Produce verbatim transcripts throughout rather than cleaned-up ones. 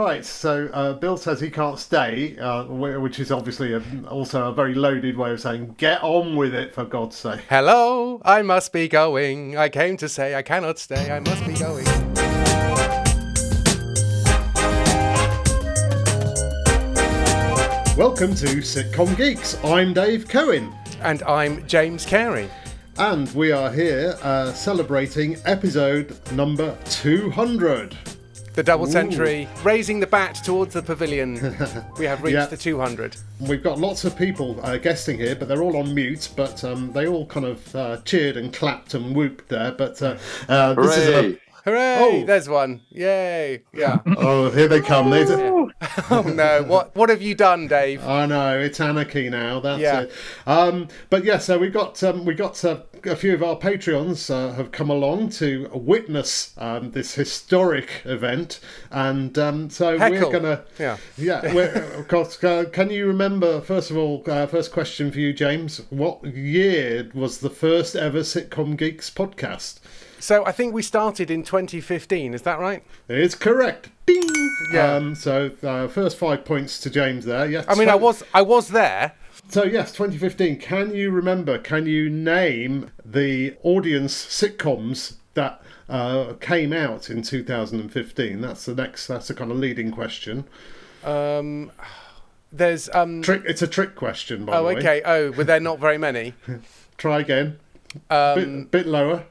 right. So uh, Bill says he can't stay, uh, which is obviously a, also a very loaded way of saying, get on with it, for God's sake. Hello, I must be going. I came to say I cannot stay. I must be going. Welcome to Sitcom Geeks. I'm Dave Cohen. And I'm James Carey. And we are here uh, celebrating episode number two hundred. The double Ooh. century, raising the bat towards the pavilion. We have reached yeah. the two hundred. We've got lots of people uh, guesting here, but they're all on mute, but um, they all kind of uh, cheered and clapped and whooped there. But uh, uh, this is a... Hooray! Oh. There's one. Yay. Yeah. Oh, here they come. They do... Oh, no. What What have you done, Dave? I know. It's anarchy now. That's yeah. it. Um, but, yeah, so we've got, um, we got uh, a few of our Patreons uh, have come along to witness um, this historic event. And um, so Heckle. we're going to... Yeah. Yeah. We're, of course, uh, can you remember, first of all, uh, first question for you, James, what year was the first ever Sitcom Geeks podcast? So I think we started in twenty fifteen, is that right? It's correct. Ding! Yeah. Um, so uh, first five points to James there. Yeah. I mean, I was I was there. So yes, twenty fifteen. Can you remember, can you name the audience sitcoms that uh, came out in two thousand fifteen? That's the next, that's the kind of leading question. Um... There's... um. Trick, it's a trick question, by oh, the way. Oh, okay. Oh, were there not very many? Try again. Um, bit, bit lower.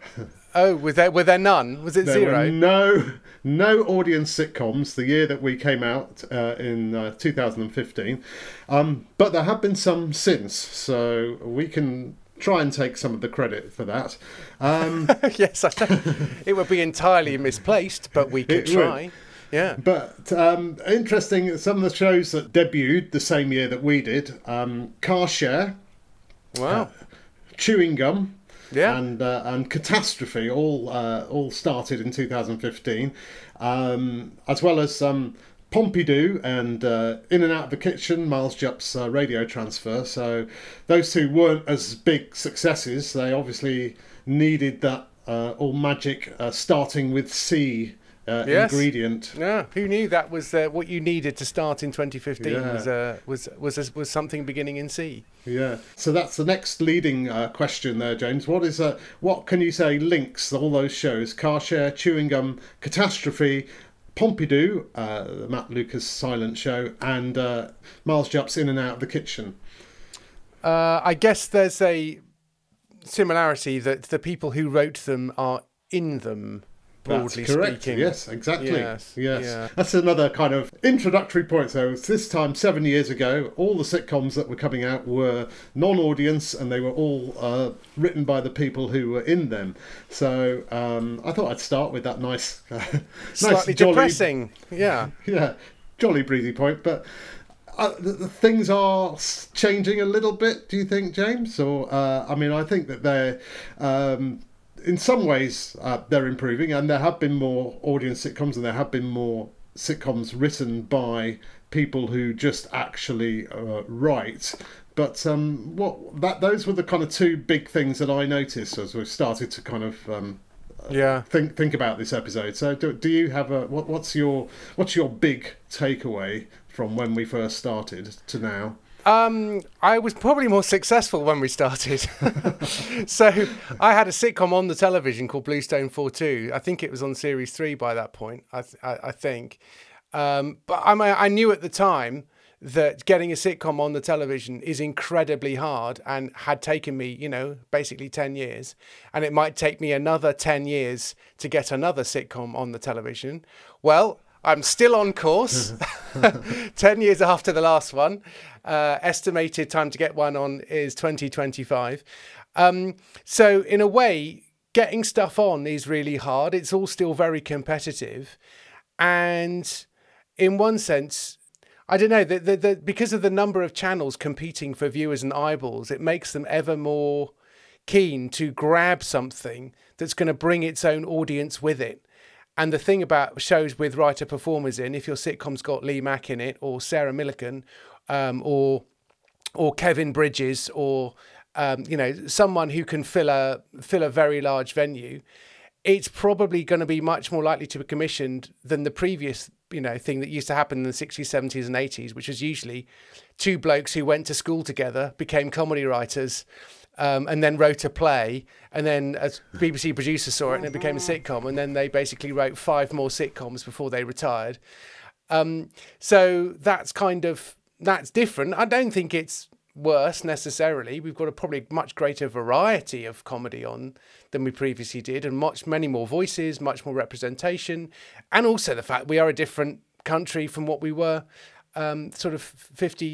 Oh, was there, were there none? Was it there zero? Were no, no audience sitcoms the year that we came out uh, in uh, two thousand fifteen. Um, but there have been some since, so we can try and take some of the credit for that. Um, yes, I it would be entirely misplaced, but we could try. Would. Yeah, but um, interesting, some of the shows that debuted the same year that we did, um, Car Share, wow, uh, Chewing Gum. Yeah, and uh, and Catastrophe all uh, all started in two thousand fifteen, um, as well as um, Pompidou and uh, In and Out of the Kitchen, Miles Jupp's uh, radio transfer. So those two weren't as big successes. They obviously needed that uh, all magic uh, starting with C. Uh, yes. ingredient. Yeah. Who knew that was uh, what you needed to start in twenty fifteen yeah. was, uh, was was was something beginning in C. Yeah. So that's the next leading uh, question there, James. What is uh, what can you say links all those shows? Car Share, Chewing Gum, Catastrophe, Pompidou, uh, the Matt Lucas silent show, and uh, Miles Jupp's In and Out of the Kitchen. Uh, I guess there's a similarity that the people who wrote them are in them. Broadly That's correct. Speaking. Yes, exactly. Yes, yes. Yeah. That's another kind of introductory point. So this time, seven years ago, all the sitcoms that were coming out were non-audience, and they were all uh, written by the people who were in them. So um, I thought I'd start with that nice, uh, slightly nice, jolly, depressing, yeah, yeah, jolly breezy point. But uh, the, the things are changing a little bit. Do you think, James? Or uh, I mean, I think that they're. Um, In some ways, uh, they're improving, and there have been more audience sitcoms, and there have been more sitcoms written by people who just actually uh, write. But um, what that those were the kind of two big things that I noticed as we started to kind of um, yeah think think about this episode. So, do, do you have a what, what's your what's your big takeaway from when we first started to now? Um, I was probably more successful when we started. So I had a sitcom on the television called Bluestone four two. I think it was on series three by that point, I, th- I, I think. Um, but I, I knew at the time that getting a sitcom on the television is incredibly hard and had taken me, you know, basically ten years. And it might take me another ten years to get another sitcom on the television. Well, I'm still on course, ten years after the last one. Uh, estimated time to get one on is twenty twenty-five. Um, so in a way, getting stuff on is really hard. It's all still very competitive. And in one sense, I don't know, the, the, the, because of the number of channels competing for viewers and eyeballs, it makes them ever more keen to grab something that's going to bring its own audience with it. And the thing about shows with writer performers in, if your sitcom's got Lee Mack in it, or Sarah Millican, um, or or Kevin Bridges, or um, you know, someone who can fill a fill a very large venue, it's probably going to be much more likely to be commissioned than the previous you know, thing that used to happen in the sixties, seventies and eighties, which was usually two blokes who went to school together, became comedy writers, um, and then wrote a play. And then a B B C producer saw it and it became a sitcom. And then they basically wrote five more sitcoms before they retired. Um, so that's kind of, that's different. I don't think it's worse necessarily. We've got a probably much greater variety of comedy on than we previously did, and much many more voices, much more representation, and also the fact we are a different country from what we were um sort of fifty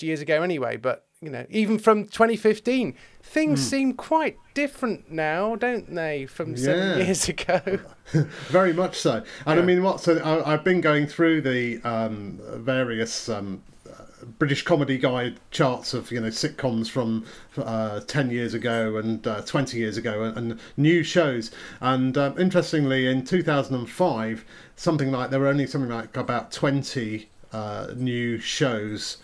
years ago anyway. But you know, even from twenty fifteen, things mm. seem quite different now, don't they, from yeah. seven years ago? Very much so. And yeah. I mean, what's so I, I've been going through the um various um British comedy guide charts of, you know, sitcoms from uh, ten years ago and uh, twenty years ago, and, and new shows. And uh, interestingly, in two thousand five, something like there were only something like about twenty uh, new shows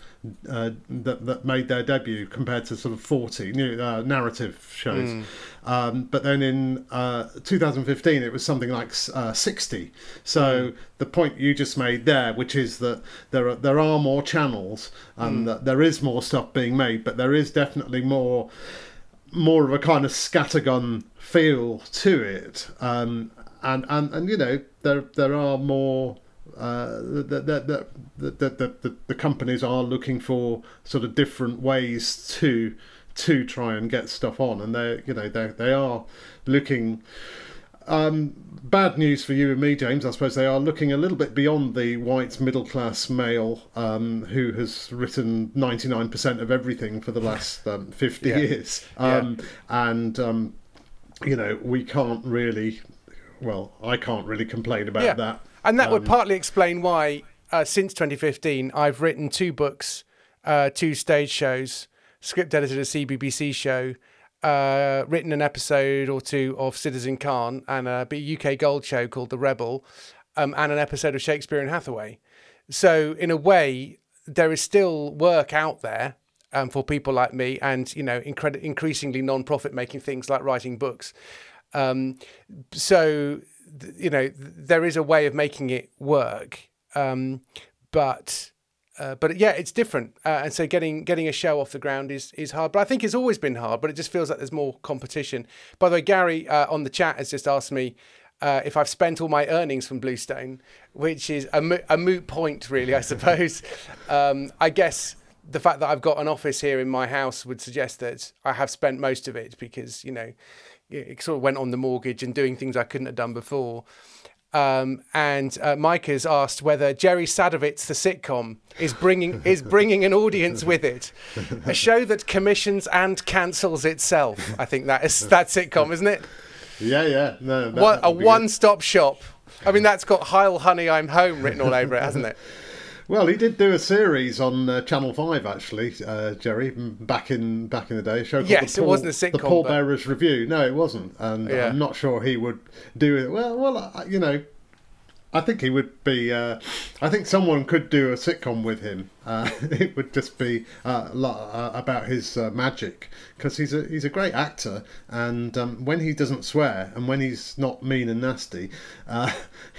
uh, that that made their debut, compared to sort of forty new uh, narrative shows. Mm. Um, but then in uh, two thousand fifteen, it was something like uh, sixty. So mm. the point you just made there, which is that there are, there are more channels, and mm. that there is more stuff being made, but there is definitely more more of a kind of scattergun feel to it. Um, and, and, and, you know, there there are more... Uh, that the, the, the, the, the companies are looking for sort of different ways to... to try and get stuff on, and they, you know, they they are looking. Um, bad news for you and me, James. I suppose they are looking a little bit beyond the white middle class male um, who has written ninety nine percent of everything for the last um, fifty yeah. years, um, yeah. and um, you know, we can't really. Well, I can't really complain about yeah. that, and that um, would partly explain why, uh, since twenty fifteen, I've written two books, uh, two stage shows. Script edited a C B B C show, uh, written an episode or two of Citizen Khan, and a U K Gold show called The Rebel, um, and an episode of Shakespeare and Hathaway. So in a way, there is still work out there um, for people like me, and you know, incred- increasingly non-profit making things like writing books. Um, so th- you know, th- there is a way of making it work, um, but. Uh, but yeah, it's different, uh, and so getting getting a show off the ground is is hard. But I think it's always been hard. But it just feels like there's more competition. By the way, Gary uh, on the chat has just asked me uh, if I've spent all my earnings from Bluestone, which is a, mo- a moot point, really. I suppose. um, I guess the fact that I've got an office here in my house would suggest that I have spent most of it, because you know it sort of went on the mortgage and doing things I couldn't have done before. Um, and uh, Mike has asked whether Jerry Sadowitz, the sitcom, is bringing is bringing an audience with it. A show that commissions and cancels itself. I think that is that sitcom, isn't it? Yeah, yeah. No, that, what, a one-stop good. shop. I mean, that's got Heil Honey, I'm Home written all over it, hasn't it? Well, he did do a series on uh, Channel five, actually, uh, Jerry, back in back in the day. A show called yes, the Paul, it wasn't a sitcom. The Paul Pallbearers Review. No, it wasn't. And yeah. I'm not sure he would do it. Well, well, you know, I think he would be... Uh, I think someone could do a sitcom with him. Uh, it would just be uh, about his uh, magic, because he's a, he's a great actor. And um, when he doesn't swear and when he's not mean and nasty, uh,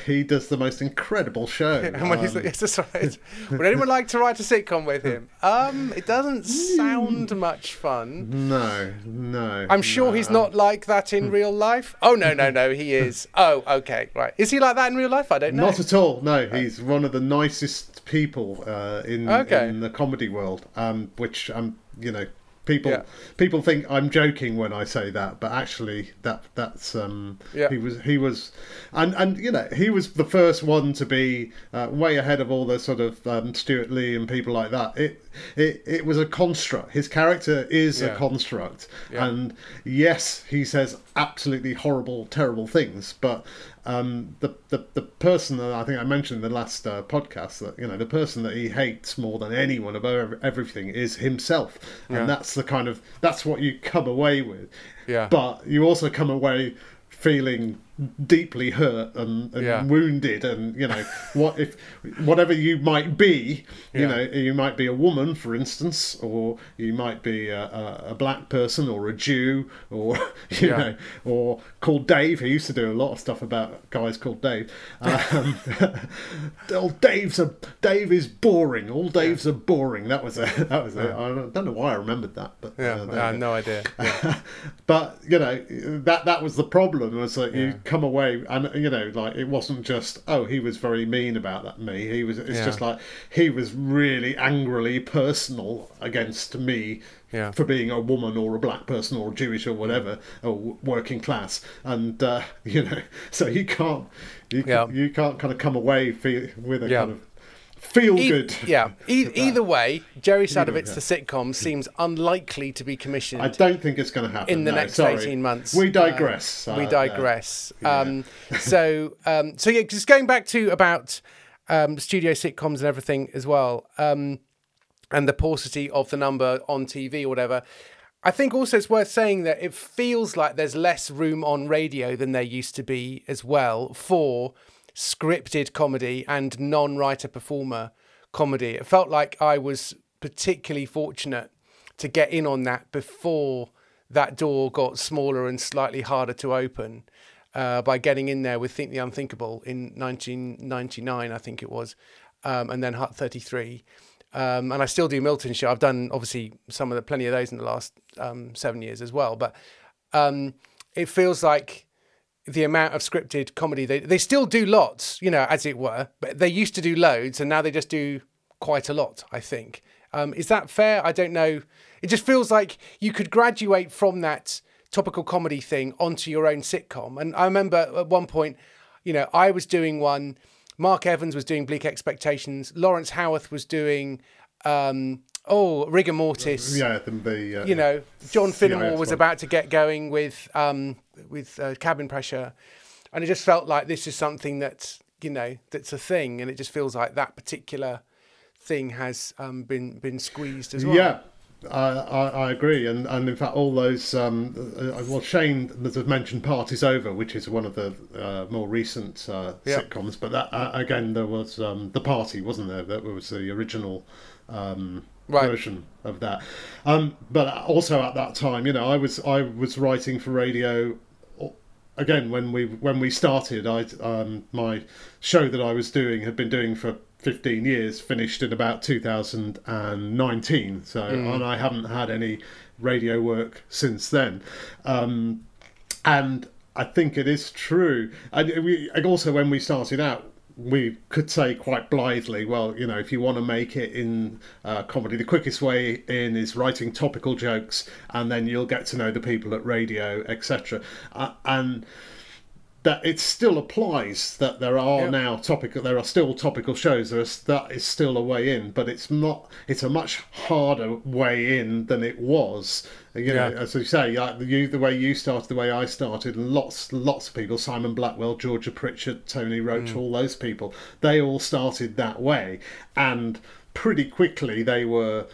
he does the most incredible show. Yeah, and when um, he's yes, that's right. Would anyone like to write a sitcom with him? Um, it doesn't sound much fun. No, no. I'm sure no. he's not like that in real life. Oh, no, no, no, he is. Oh, okay, right. Is he like that in real life? I don't know. Not at all, no. He's one of the nicest people uh, in... Okay. in the comedy world, um, which um, you know, people yeah. people think I'm joking when I say that, but actually that that's um, yeah. he was he was, and and you know, he was the first one to be uh, way ahead of all the sort of um, Stuart Lee and people like that. It it it was a construct. His character is yeah. a construct, yeah. and yes, he says absolutely horrible, terrible things, but. Um, the, the the person that I think I mentioned in the last uh, podcast, that you know, the person that he hates more than anyone above everything is himself, and yeah. that's the kind of that's what you come away with. Yeah. But you also come away feeling deeply hurt and, and yeah. wounded, and you know what if whatever you might be, you yeah. know, you might be a woman, for instance, or you might be a, a, a black person or a Jew, or you yeah. know, or called Dave. He used to do a lot of stuff about guys called Dave. Um, oh, Dave's a Dave is boring. All Daves yeah. are boring. That was a that was yeah. a, I don't know why I remembered that, but yeah, uh, I have no idea. Yeah. But you know that that was the problem, was that yeah. you come away and you know like it wasn't just oh he was very mean about that me he was it's yeah. just like he was really angrily personal against me yeah. for being a woman or a black person or Jewish or whatever or working class, and uh, you know so you can't you, yeah. you can't kind of come away feel, with a yeah. kind of feel e- good yeah e- either way Jerry Sadowitz yeah. the sitcom seems unlikely to be commissioned. I don't think it's going to happen in the no, next sorry. eighteen months. We digress. Um, uh, we digress uh, um yeah. so um so yeah just going back to about um studio sitcoms and everything as well, um and the paucity of the number on T V or whatever. I think also it's worth saying that it feels like there's less room on radio than there used to be as well for scripted comedy and non-writer performer comedy. It felt like I was particularly fortunate to get in on that before that door got smaller and slightly harder to open, uh, by getting in there with Think the Unthinkable in nineteen ninety-nine, I think it was, um, and then Hut thirty-three. Um, and I still do Milton show. I've done obviously some of the plenty of those in the last um, seven years as well. But um, it feels like the amount of scripted comedy, they they still do lots, you know, as it were, but they used to do loads and now they just do quite a lot, I think. Um, is that fair? I don't know. It just feels like you could graduate from that topical comedy thing onto your own sitcom. And I remember at one point, you know, I was doing one, Mark Evans was doing Bleak Expectations, Lawrence Howarth was doing, um, oh, Rigor Mortis. Yeah, the, the, uh, you know, John Finnemore was about to get going with... Um, with uh, cabin pressure, and it just felt like this is something that's, you know, that's a thing, and it just feels like that particular thing has um, been been squeezed as well. Yeah, I, I, I agree, and and in fact all those um, well Shane has mentioned Party's Over, which is one of the uh, more recent uh, yep. sitcoms, but that uh, again there was um, The Party, wasn't there? That was the original um, right. version of that, um, but also at that time, you know, I was I was writing for radio. Again, when we when we started, I um, my show that I was doing had been doing for fifteen years, finished in about two thousand nineteen. So, mm. and I haven't had any radio work since then. Um, and I think it is true. And we and also when we started out, we could say quite blithely, well, you know, if you want to make it in uh, comedy, the quickest way in is writing topical jokes, and then you'll get to know the people at radio, et cetera. Uh, and that it still applies. That there are yep. now topical, there are still topical shows. There's that is still a way in, but it's not. It's a much harder way in than it was. You know, yeah. as you say, like you, the way you started, the way I started, and lots, lots of people, Simon Blackwell, Georgia Pritchard, Tony Roach, mm. all those people, they all started that way. And pretty quickly they were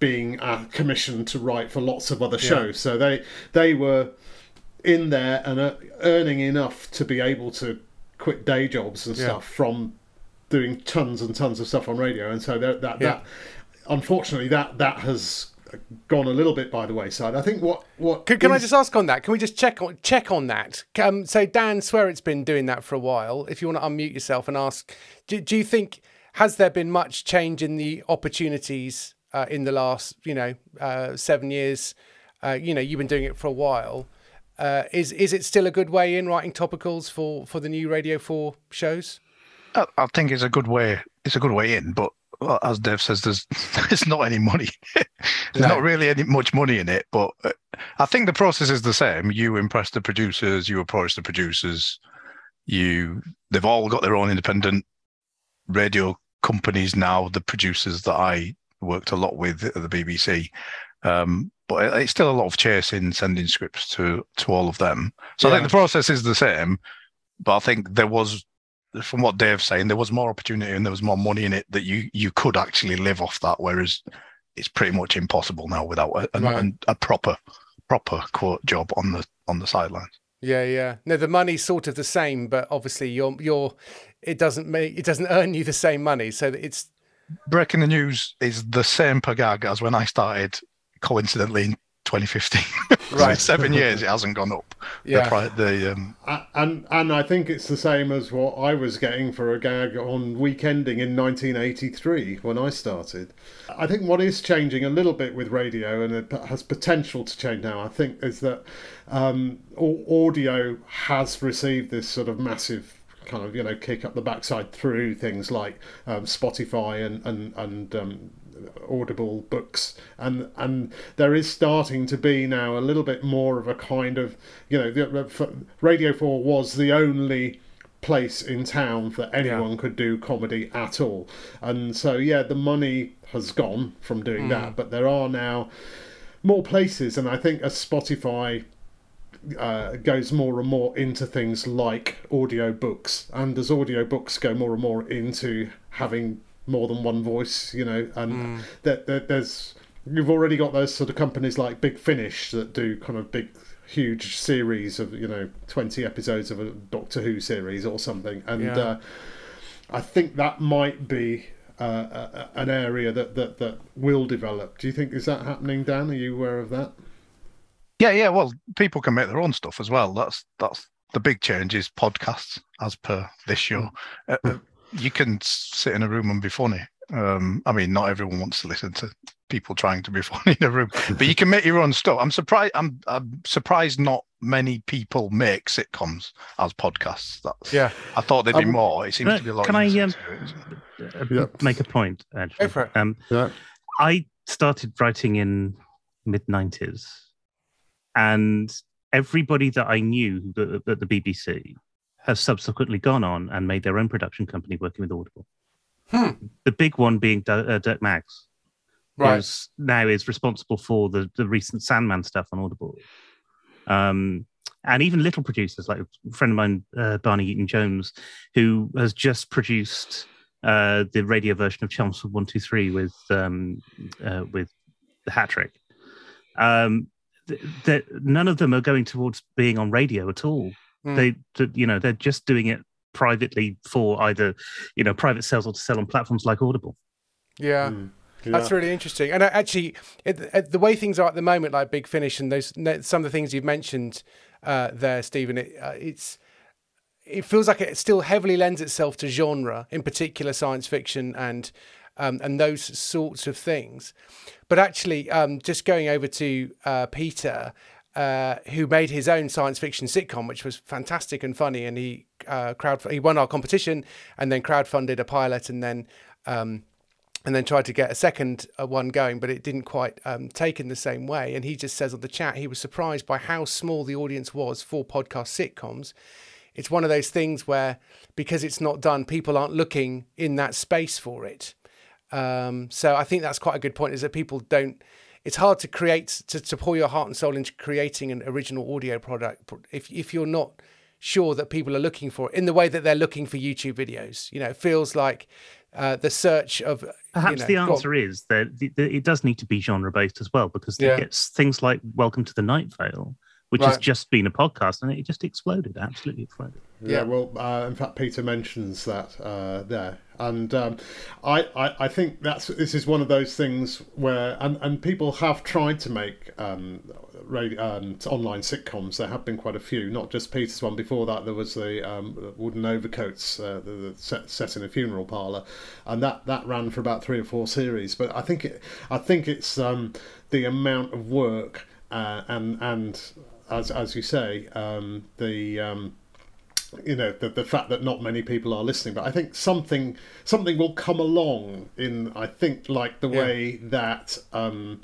being uh, commissioned to write for lots of other shows. Yeah. So they, they were in there and uh, earning enough to be able to quit day jobs and yeah. stuff from doing tons and tons of stuff on radio. And so that, that, yeah. that unfortunately, that, that has... gone a little bit by the wayside. I think what what can, can is... I just ask on that? Can we just check on check on that? Um, so Dan Swearett's been doing that for a while. If you want to unmute yourself and ask, do, do you think has there been much change in the opportunities uh, in the last you know uh, seven years? Uh, you know you've been doing it for a while. Uh, is is it still a good way in writing topicals for for the new Radio four shows? I, I think it's a good way. It's a good way in, but. Well, as Dev says, there's it's not any money. There's no. not really any much money in it, but uh, I think the process is the same. You impress the producers, you approach the producers. You, they've all got their own independent radio companies now. The producers that I worked a lot with at the B B C, um, but it, it's still a lot of chasing, sending scripts to to all of them. So yeah. I think the process is the same, but I think there was. From what Dave's saying, there was more opportunity and there was more money in it that you you could actually live off that, whereas it's pretty much impossible now without a, right. a, a proper proper quote job on the on the sidelines. Yeah, yeah. No, the money's sort of the same, but obviously you're you're it doesn't make it doesn't earn you the same money. So it's Breaking the News is the same per gag as when I started, coincidentally, in twenty fifteen. Right, seven years it hasn't gone up. Yeah, the, the um... and and I think it's the same as what I was getting for a gag on Weekending in nineteen eighty-three when I started. I think what is changing a little bit with radio, and it has potential to change now, I think, is that um, audio has received this sort of massive kind of you know kick up the backside through things like um, Spotify and and and. Um, Audible books, and and there is starting to be now a little bit more of a kind of you know Radio four was the only place in town that anyone yeah. could do comedy at all, and so yeah the money has gone from doing mm. that, but there are now more places, and I think as Spotify Uh, goes more and more into things like audio books, and as audio books go more and more into having more than one voice, you know, and mm. that there, there, there's you've already got those sort of companies like Big Finish that do kind of big, huge series of you know twenty episodes of a Doctor Who series or something, and yeah. uh, I think that might be uh, a, an area that, that that will develop. Do you think is that happening, Dan? Are you aware of that? Yeah, yeah. Well, people can make their own stuff as well. That's that's the big change is podcasts, as per this show. Mm. Uh, You can sit in a room and be funny. Um, I mean, not everyone wants to listen to people trying to be funny in a room, but you can make your own stuff. I'm surprised. I'm, I'm surprised not many people make sitcoms as podcasts. That's, yeah, I thought there'd be um, more. It seems no, to be a lot. Can I um, yeah. make a point? Actually, go for it. Um, yeah. I started writing in mid nineties, and everybody that I knew at the B B C have subsequently gone on and made their own production company working with Audible. Hmm. The big one being D- uh, Dirk Maggs, right. who's now is responsible for the, the recent Sandman stuff on Audible. Um, and even little producers, like a friend of mine, uh, Barney Eaton-Jones, who has just produced uh, the radio version of Chelmsford one two three with, um, uh, with the hat trick. Um, th- th- none of them are going towards being on radio at all. They, you know, they're just doing it privately for either, you know, private sales or to sell on platforms like Audible. Yeah, mm, yeah. That's really interesting. And actually, it, it, the way things are at the moment, like Big Finish and those some of the things you've mentioned uh, there, Stephen, it, uh, it's it feels like it still heavily lends itself to genre, in particular science fiction and um, and those sorts of things. But actually, um, just going over to uh, Peter. Uh, who made his own science fiction sitcom, which was fantastic and funny, and he uh, crowd he won our competition, and then crowdfunded a pilot, and then um, and then tried to get a second one going, but it didn't quite um, take in the same way. And he just says on the chat he was surprised by how small the audience was for podcast sitcoms. It's one of those things where because it's not done, people aren't looking in that space for it. Um, so I think that's quite a good point: is that people don't. It's hard to create, to, to pour your heart and soul into creating an original audio product if if you're not sure that people are looking for it in the way that they're looking for YouTube videos. You know, it feels like uh, the search of... Perhaps you know, the answer God. is that the, the, it does need to be genre-based as well, because yeah. it's things like Welcome to the Night Vale, which right. has just been a podcast, and it just exploded, absolutely exploded. Yeah, yeah. well, uh, in fact, Peter mentions that uh, there. And um, I, I, I think that's this is one of those things where, and, and people have tried to make um, radio, um, online sitcoms. There have been quite a few, not just Peter's one. Before that, there was the um, Wooden Overcoats uh, the, the set, set in a funeral parlour, and that, that ran for about three or four series. But I think it, I think it's um, the amount of work uh, and and as as you say um, the. Um, you know the the fact that not many people are listening, but I think something something will come along in I think like the yeah. way that um,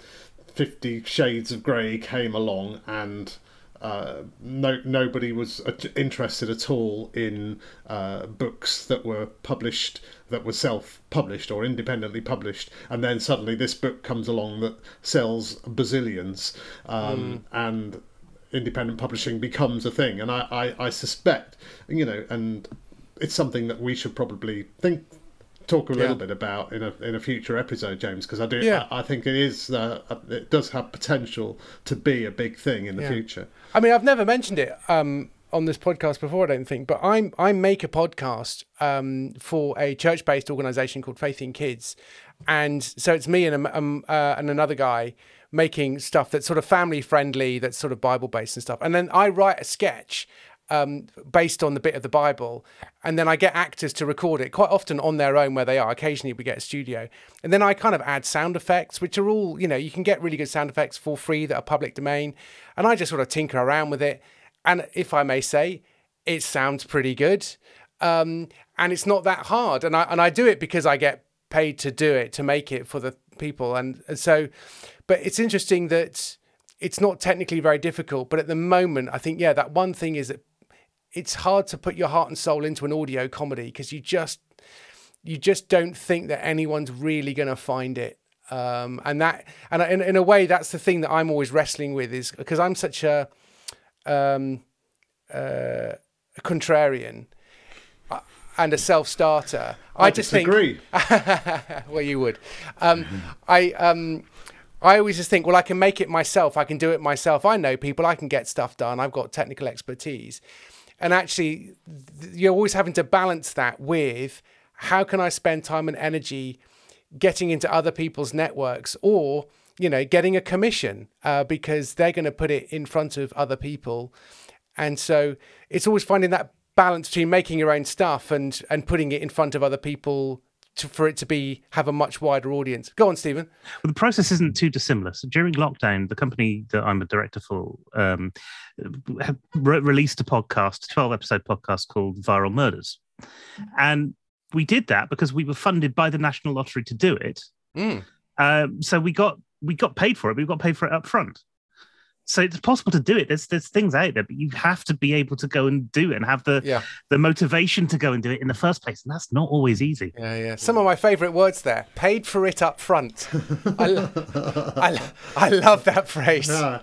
Fifty Shades of Grey came along, and uh, no nobody was interested at all in uh, books that were published that were self-published or independently published, and then suddenly this book comes along that sells bazillions, um, mm. and. Independent publishing becomes a thing, and I, I, I suspect, you know, and it's something that we should probably think talk a little yeah. bit about in a in a future episode, James, because I do yeah. I, I think it is uh, it does have potential to be a big thing in the yeah. future. I mean, I've never mentioned it um, on this podcast before, I don't think, but I I make a podcast um, for a church-based organisation called Faith in Kids, and so it's me and a, um, uh, and another guy making stuff that's sort of family-friendly, that's sort of Bible-based and stuff, and then I write a sketch. Um, based on the bit of the Bible, and then I get actors to record it quite often on their own where they are. Occasionally we get a studio, and then I kind of add sound effects, which are all, you know, you can get really good sound effects for free that are public domain, and I just sort of tinker around with it, and if I may say, it sounds pretty good, um, and it's not that hard, and I and I do it because I get paid to do it, to make it for the people, and, and so, but it's interesting that it's not technically very difficult, but at the moment I think, yeah, that one thing is that it's hard to put your heart and soul into an audio comedy because you just you just don't think that anyone's really going to find it. Um, and that, and in, in a way, that's the thing that I'm always wrestling with, is because I'm such a, um, uh, a contrarian and a self-starter. I, I just disagree. think. Well, you would. Um, mm-hmm. I. Um, I always just think, well, I can make it myself. I can do it myself. I know people. I can get stuff done. I've got technical expertise. And actually, you're always having to balance that with how can I spend time and energy getting into other people's networks, or, you know, getting a commission uh, because they're going to put it in front of other people. And so it's always finding that balance between making your own stuff and and putting it in front of other people to, for it to be have a much wider audience. Go on, Stephen. Well, the process isn't too dissimilar. So during lockdown, the company that I'm a director for um, have re- released a podcast, a twelve-episode podcast called Viral Murders. And we did that because we were funded by the National Lottery to do it. Mm. Um, so we got we got paid for it, but we got paid for it up front. So it's possible to do it. There's there's things out there, but you have to be able to go and do it and have the yeah. the motivation to go and do it in the first place. And that's not always easy. Yeah, yeah. Some of my favourite words there. Paid for it up front. I, lo- I, lo- I love that phrase. Yeah.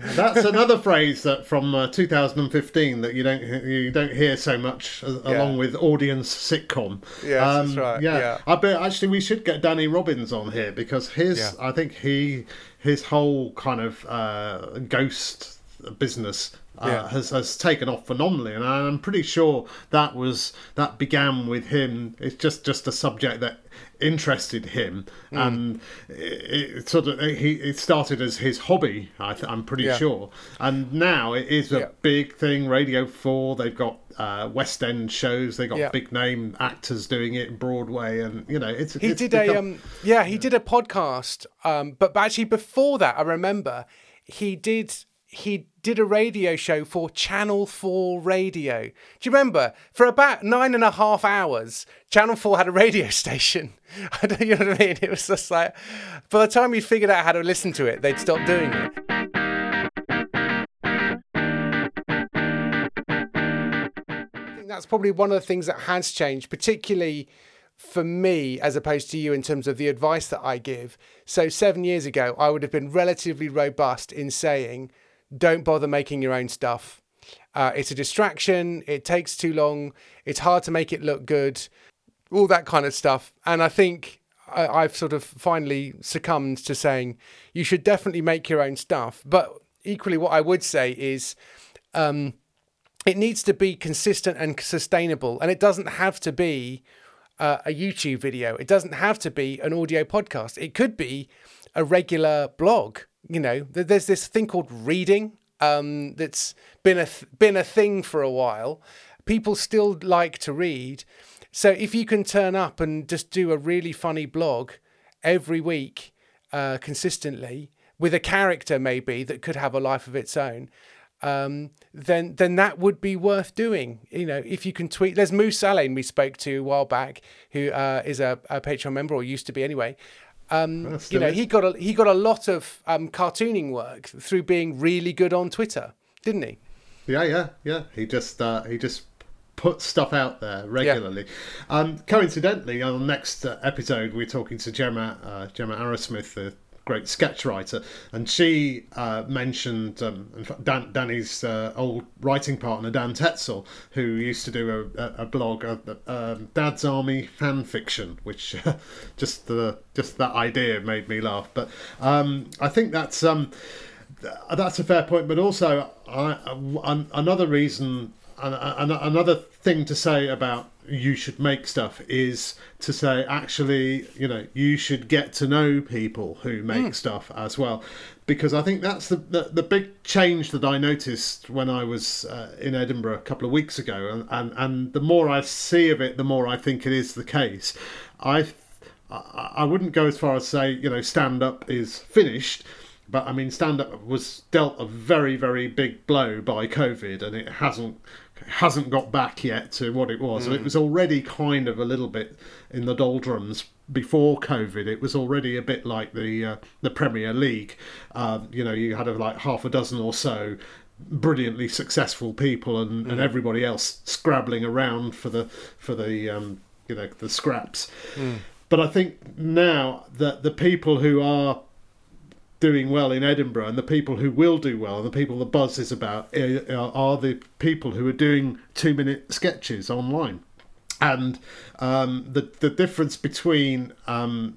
That's another phrase that from uh, two thousand fifteen that you don't you don't hear so much, as, yeah. along with audience sitcom. Yeah, um, that's right. Yeah. yeah. I bet actually we should get Danny Robbins on here because his yeah. I think he. His whole kind of uh, ghost business uh, yeah. has, has taken off phenomenally, and I'm pretty sure that was that began with him. It's just, just a subject that interested him, mm. and it, it sort of it, he it started as his hobby. I th- I'm pretty yeah. sure, and now it is a yeah. big thing. Radio four, they've got uh, West End shows, they got yeah. big name actors doing it in Broadway, and you know it's. He it's did become, a um, yeah, he yeah. did a podcast, um, but actually before that, I remember he did. He did a radio show for Channel four Radio. Do you remember? For about nine and a half hours, Channel four had a radio station. I don't, you know what I mean? It was just like, by the time you figured out how to listen to it, they'd stopped doing it. I think that's probably one of the things that has changed, particularly for me, as opposed to you, in terms of the advice that I give. So seven years ago, I would have been relatively robust in saying, don't bother making your own stuff. Uh, it's a distraction. It takes too long. It's hard to make it look good. All that kind of stuff. And I think I, I've sort of finally succumbed to saying you should definitely make your own stuff. But equally, what I would say is um, it needs to be consistent and sustainable. And it doesn't have to be uh, a YouTube video. It doesn't have to be an audio podcast. It could be a regular blog. You know, there's this thing called reading um, that's been a th- been a thing for a while. People still like to read. So if you can turn up and just do a really funny blog every week uh, consistently with a character maybe that could have a life of its own, um, then then that would be worth doing. You know, if you can tweet. There's Moose Alain we spoke to a while back, who uh, is a, a Patreon member, or used to be anyway. Um, you know, it. he got a, he got a lot of um, cartooning work through being really good on Twitter, didn't he? Yeah, yeah, yeah. He just uh, he just put stuff out there regularly. Yeah. Um, coincidentally, on the next episode, we're talking to Gemma uh, Gemma Arrowsmith, the great sketch writer, and she uh, mentioned um, in fact, Dan, Danny's uh, old writing partner, Dan Tetzel, who used to do a, a blog, uh, um, Dad's Army Fan Fiction, which uh, just the just that idea made me laugh. But um, I think that's um, that's a fair point. But also, I, I, another reason, and another thing to say about you should make stuff is to say, actually, you know, you should get to know people who make mm. stuff as well, because I think that's the, the the big change that I noticed when I was uh, in Edinburgh a couple of weeks ago, and, and and the more I see of it, the more I think it is the case. I I wouldn't go as far as say, you know, stand up is finished. But I mean, stand-up was dealt a very, very big blow by COVID, and it hasn't hasn't got back yet to what it was. Mm. It was already kind of a little bit in the doldrums before COVID. It was already a bit like the uh, the Premier League. Um, you know, you had a, like half a dozen or so brilliantly successful people, and, mm. and everybody else scrabbling around for the for the um, you know the scraps. Mm. But I think now that the people who are doing well in Edinburgh, and the people who will do well, and the people the buzz is about, are the people who are doing two-minute sketches online. And um, the the difference between um,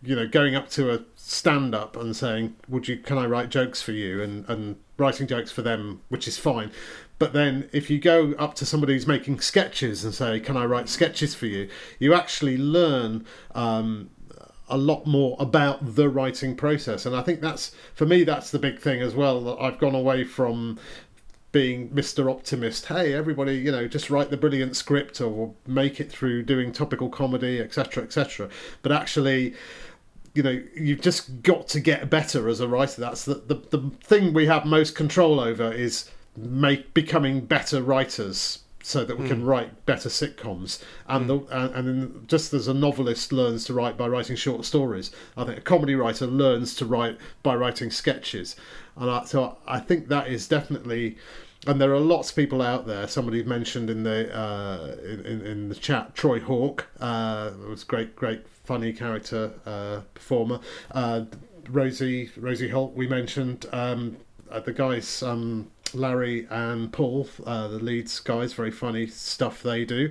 you know going up to a stand-up and saying, "Would you? Can I write jokes for you?" and and writing jokes for them, which is fine. But then if you go up to somebody who's making sketches and say, "Can I write sketches for you?" you actually learn Um, a lot more about the writing process. And I think that's, for me, that's the big thing as well, that I've gone away from being Mister Optimist, hey, everybody, you know, just write the brilliant script or make it through doing topical comedy, et cetera, et cetera. But actually, you know, you've just got to get better as a writer. That's the, the, the thing we have most control over, is make becoming better writers, so that we can mm. write better sitcoms. And mm. the, and, and just as a novelist learns to write by writing short stories, I think a comedy writer learns to write by writing sketches. And I, so I think that is definitely, and there are lots of people out there. Somebody mentioned in the uh, in, in the chat, Troy Hawke, uh, was great, great, funny character, uh, performer. Uh, Rosie Rosie Holt, we mentioned. Um, the guys, um, Larry and Paul, uh, the leads guys, very funny stuff they do.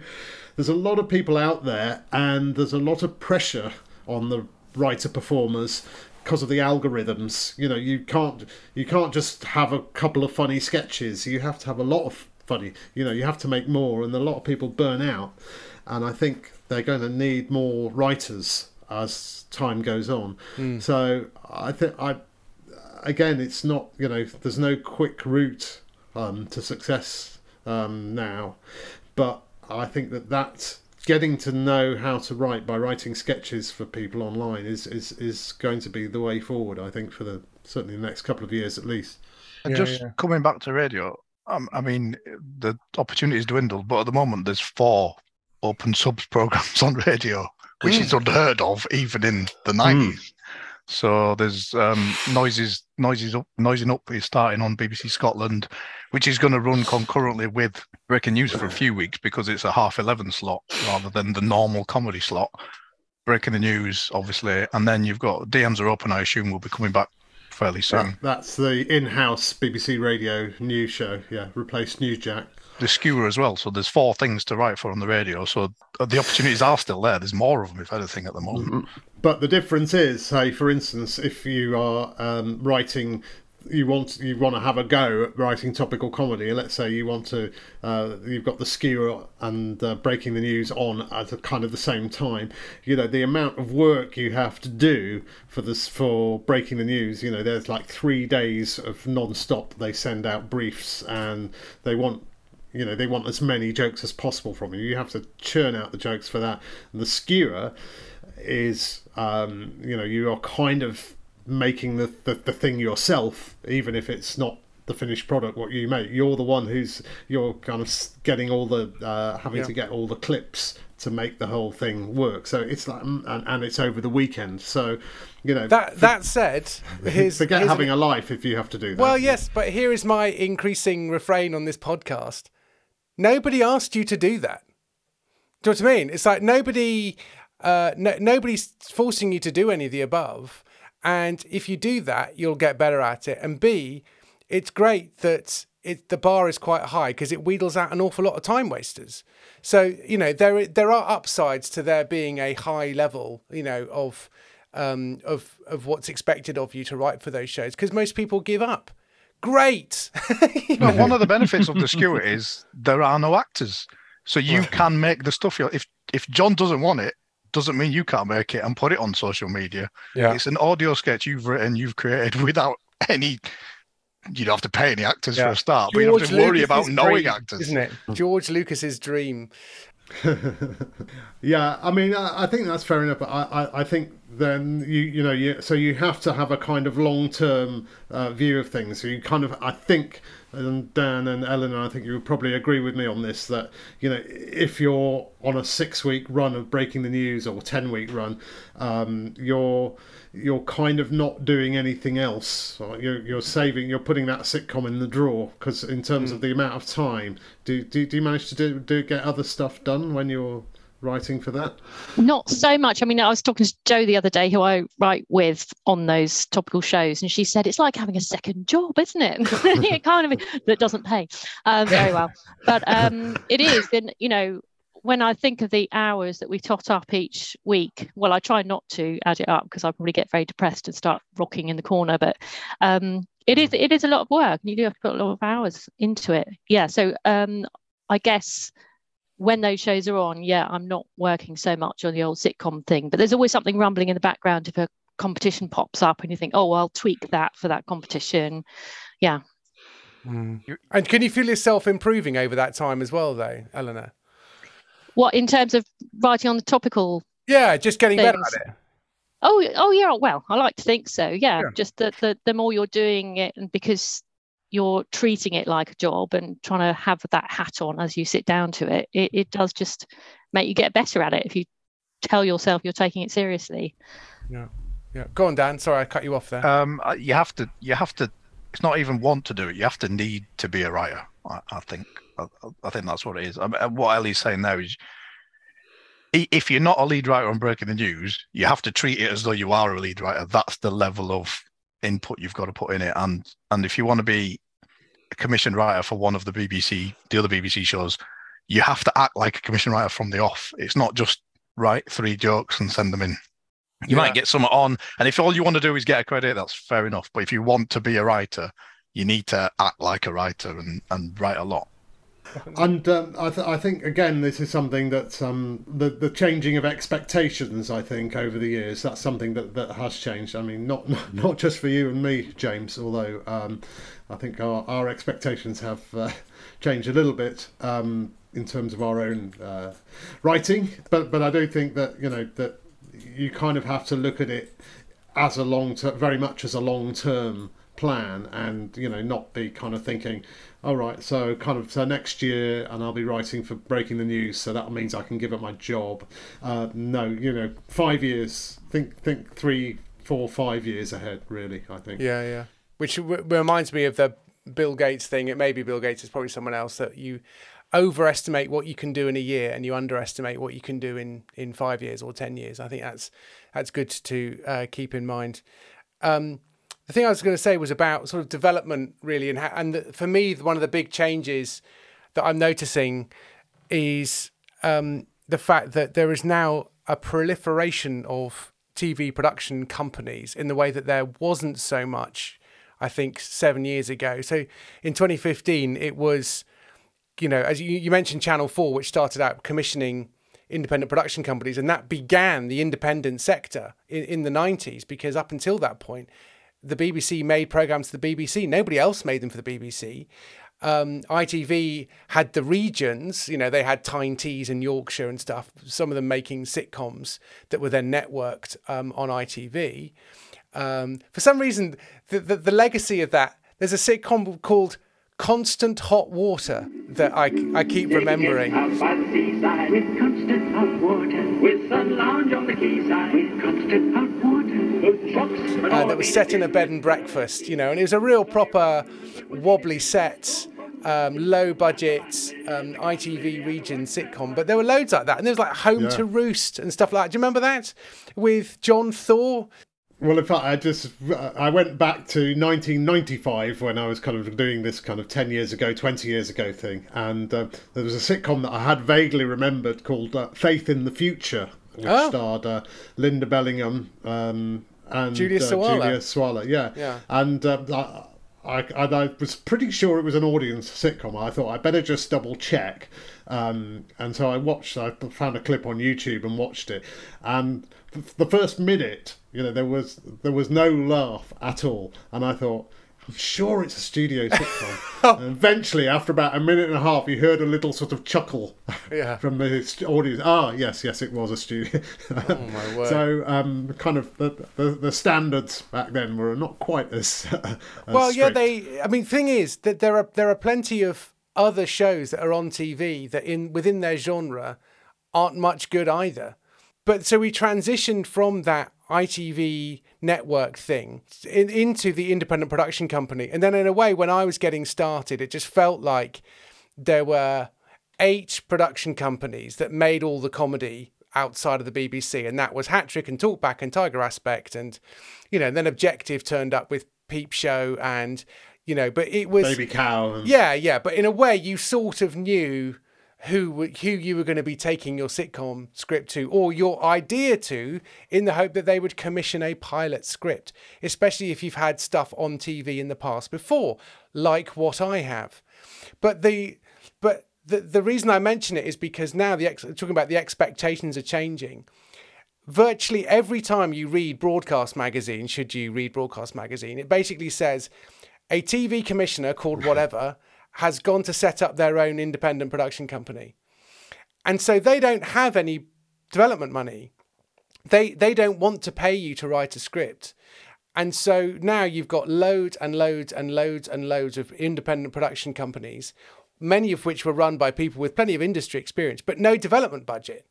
There's a lot of people out there, and there's a lot of pressure on the writer performers because of the algorithms. You know, you can't you can't just have a couple of funny sketches. You have to have a lot of funny. You know, you have to make more, and a lot of people burn out. And I think they're going to need more writers as time goes on. Mm. So I think I. Again, it's not, you know, there's no quick route um, to success um, now. But I think that that's getting to know how to write by writing sketches for people online is, is, is going to be the way forward, I think, for the certainly the next couple of years at least. And yeah, just yeah. coming back to radio, um, I mean, the opportunities dwindled, but at the moment there's four open subs programmes on radio, which mm. is unheard of even in the nineties. Mm. So there's um, noises, noises up, noising up is starting on B B C Scotland, which is going to run concurrently with Breaking News for a few weeks because it's a half eleven slot rather than the normal comedy slot. Breaking the News, obviously, and then you've got D Ms Are Open. I assume will be coming back fairly soon. That, that's the in-house B B C Radio news show. Yeah, replaced Newsjack. The Skewer as well. So there's four things to write for on the radio. So the opportunities are still there. There's more of them, if anything, at the moment. But the difference is, say, for instance, if you are um, writing, you want you want to have a go at writing topical comedy. Let's say you want to, uh, you've got the Skewer and uh, Breaking the News on at a kind of the same time. You know, the amount of work you have to do for this, for Breaking the News, you know, there's like three days of non-stop. They send out briefs, and they want, you know, they want as many jokes as possible from you. You have to churn out the jokes for that. And the Skewer is, um, you know, you are kind of making the, the, the thing yourself, even if it's not the finished product, what you make. You're the one who's, you're kind of getting all the, uh, having yeah. to get all the clips to make the whole thing work. So it's like, and, and it's over the weekend. So, you know, that that said, his, forget his, having his, a life if you have to do that. Well, yes, but here is my increasing refrain on this podcast. Nobody asked you to do that. Do you know what I mean? It's like nobody, uh, no, nobody's forcing you to do any of the above. And if you do that, you'll get better at it. And B, it's great that it, the bar is quite high because it wheedles out an awful lot of time wasters. So, you know, there there are upsides to there being a high level, you know, of um, of of what's expected of you to write for those shows, because most people give up. Great. you know? Well, one of the benefits of The Skewer is there are no actors. So you can make the stuff. You're, if if John doesn't want it, doesn't mean you can't make it and put it on social media. Yeah. It's an audio sketch you've written, you've created without any... You don't have to pay any actors yeah. for a start, but George you don't have to Lucas worry about knowing dream, actors. Isn't it? George Lucas's dream. yeah, I mean, I, I think that's fair enough. I, I, I think then, you you know, you, so you have to have a kind of long-term uh, view of things. So you kind of, I think... And Dan and Eleanor, I think you would probably agree with me on this, that, you know, if you're on a six-week run of Breaking the News or ten-week run, um, you're you're kind of not doing anything else. You're, you're saving, you're putting that sitcom in the drawer, because in terms mm. of the amount of time, do do, do you manage to do, do get other stuff done when you're writing for that? Not so much. I mean, I was talking to Jo the other day, who I write with on those topical shows, and she said it's like having a second job, isn't it? It kind of that doesn't pay um, very well, but um, it is. And you know, when I think of the hours that we tot up each week, well, I try not to add it up because I probably get very depressed and start rocking in the corner. But um, it is it is a lot of work, and you do have to put a lot of hours into it. Yeah. So um, I guess. When those shows are on, yeah, I'm not working so much on the old sitcom thing, but there's always something rumbling in the background if a competition pops up and you think, oh, well, I'll tweak that for that competition. Yeah. Mm. And can you feel yourself improving over that time as well, though, Eleanor? What, in terms of writing on the topical? Yeah, just getting things? Better at it. Oh, oh, yeah. Well, I like to think so. Yeah, yeah. Just that the, the more you're doing it, and because you're treating it like a job and trying to have that hat on as you sit down to it, it, it does just make you get better at it if you tell yourself you're taking it seriously. Yeah, yeah. Go on, Dan. Sorry, I cut you off there. Um, you have to. You have to. It's not even want to do it. You have to need to be a writer. I, I think. I, I think that's what it is. I mean, what Ellie's saying now is, if you're not a lead writer on Breaking the News, you have to treat it as though you are a lead writer. That's the level of input you've got to put in it, and and if you want to be a commissioned writer for one of the B B C, the other B B C shows, you have to act like a commissioned writer from the off. It's not just write three jokes and send them in. You yeah. might get someone on, and if all you want to do is get a credit, that's fair enough. But if you want to be a writer, you need to act like a writer and and write a lot. And um, I, th- I think again, this is something that um, the the changing of expectations. I think over the years, that's something that, that has changed. I mean, not not just for you and me, James. Although um, I think our, our expectations have uh, changed a little bit um, in terms of our own uh, writing. But but I do think that, you know, that you kind of have to look at it as a long term, very much as a long term plan, and you know, not be kind of thinking, all right, so kind of so next year, and I'll be writing for Breaking the News, so that means I can give up my job. Uh, no, you know, five years. Think, think three, four, five years ahead. Really, I think. Yeah, yeah. Which w- reminds me of the Bill Gates thing. It may be Bill Gates. It's probably someone else, that you overestimate what you can do in a year, and you underestimate what you can do in in five years or ten years. I think that's that's good to uh, keep in mind. Um, The thing I was going to say was about sort of development, really, and how, and the, for me, one of the big changes that I'm noticing is um, the fact that there is now a proliferation of T V production companies in the way that there wasn't so much, I think, seven years ago. So in twenty fifteen, it was, you know, as you, you mentioned, Channel four, which started out commissioning independent production companies, and that began the independent sector in, in the nineties, because up until that point, the B B C made programmes for the B B C. Nobody else made them for the B B C. Um, I T V had the regions, you know, they had Tyne Tees in Yorkshire and stuff, some of them making sitcoms that were then networked um, on I T V. Um, for some reason, the, the, the legacy of that, there's a sitcom called Constant Hot Water that I, I keep remembering. With constant hot water, with sun lounge on the quayside, with constant hot water. Uh, that was set in a bed and breakfast, you know, and it was a real proper wobbly set, um, low budget um, I T V region sitcom. But there were loads like that, and there was like Home yeah. to Roost and stuff like that. Do you remember that with John Thaw? Well, in fact, I just I went back to nineteen ninety-five when I was kind of doing this kind of ten years ago, twenty years ago thing. And uh, there was a sitcom that I had vaguely remembered called uh, Faith in the Future, which oh. starred uh, Linda Bellingham um, and Julia uh, Sawala. Julia Sawala, yeah. yeah. And uh, I, I, I was pretty sure it was an audience sitcom. I thought I'd better just double check. Um, and so I watched, I found a clip on YouTube and watched it. And the first minute, you know, there was there was no laugh at all, and I thought, I'm sure it's a studio sitcom. And eventually, after about a minute and a half, you heard a little sort of chuckle yeah. from the audience. Ah, yes, yes, it was a studio. Oh my word! So, um, kind of the, the the standards back then were not quite as, as well. Strict. Yeah, they. I mean, thing is that there are there are plenty of other shows that are on T V that in within their genre aren't much good either. But so we transitioned from that I T V network thing in, into the independent production company. And then in a way, when I was getting started, it just felt like there were eight production companies that made all the comedy outside of the B B C. And that was Hat Trick and Talkback and Tiger Aspect. And, you know, and then Objective turned up with Peep Show and, you know, but it was... Baby Cow. And... Yeah, yeah. But in a way, you sort of knew... who who you were going to be taking your sitcom script to or your idea to in the hope that they would commission a pilot script, especially if you've had stuff on T V in the past before, like what I have. But the but the, the reason I mention it is because now the talking about the expectations are changing. Virtually every time you read Broadcast Magazine, should you read Broadcast Magazine, it basically says a T V commissioner called whatever... has gone to set up their own independent production company. And so they don't have any development money. They they don't want to pay you to write a script. And so now you've got loads and loads and loads and loads of independent production companies, many of which were run by people with plenty of industry experience, but no development budget.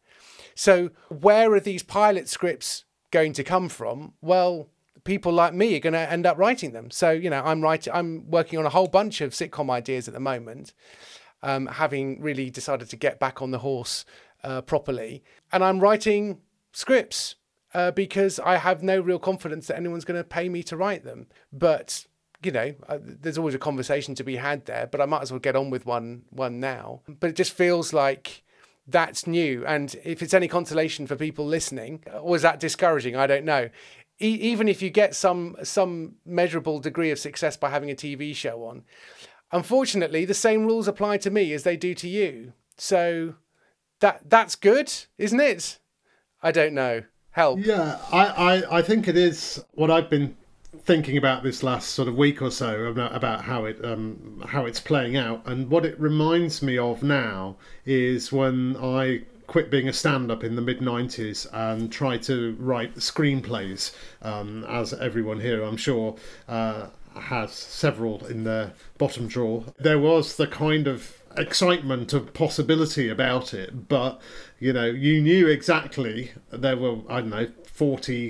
So where are these pilot scripts going to come from? Well... people like me are going to end up writing them. So, you know, I'm writing, I'm working on a whole bunch of sitcom ideas at the moment, um, having really decided to get back on the horse uh, properly. And I'm writing scripts uh, because I have no real confidence that anyone's going to pay me to write them. But, you know, uh, there's always a conversation to be had there, but I might as well get on with one, one now. But it just feels like that's new. And if it's any consolation for people listening, or is that discouraging? I don't know. Even if you get some some measurable degree of success by having a T V show on, unfortunately, the same rules apply to me as they do to you. So that that's good, isn't it? I don't know. Help. Yeah, I, I, I think it is what I've been thinking about this last sort of week or so about, about how it um how it's playing out. And what it reminds me of now is when I... quit being a stand-up in the mid nineties and try to write screenplays, um, as everyone here, I'm sure, uh, has several in their bottom drawer. There was the kind of excitement of possibility about it, but, you know, you knew exactly there were, I don't know, forty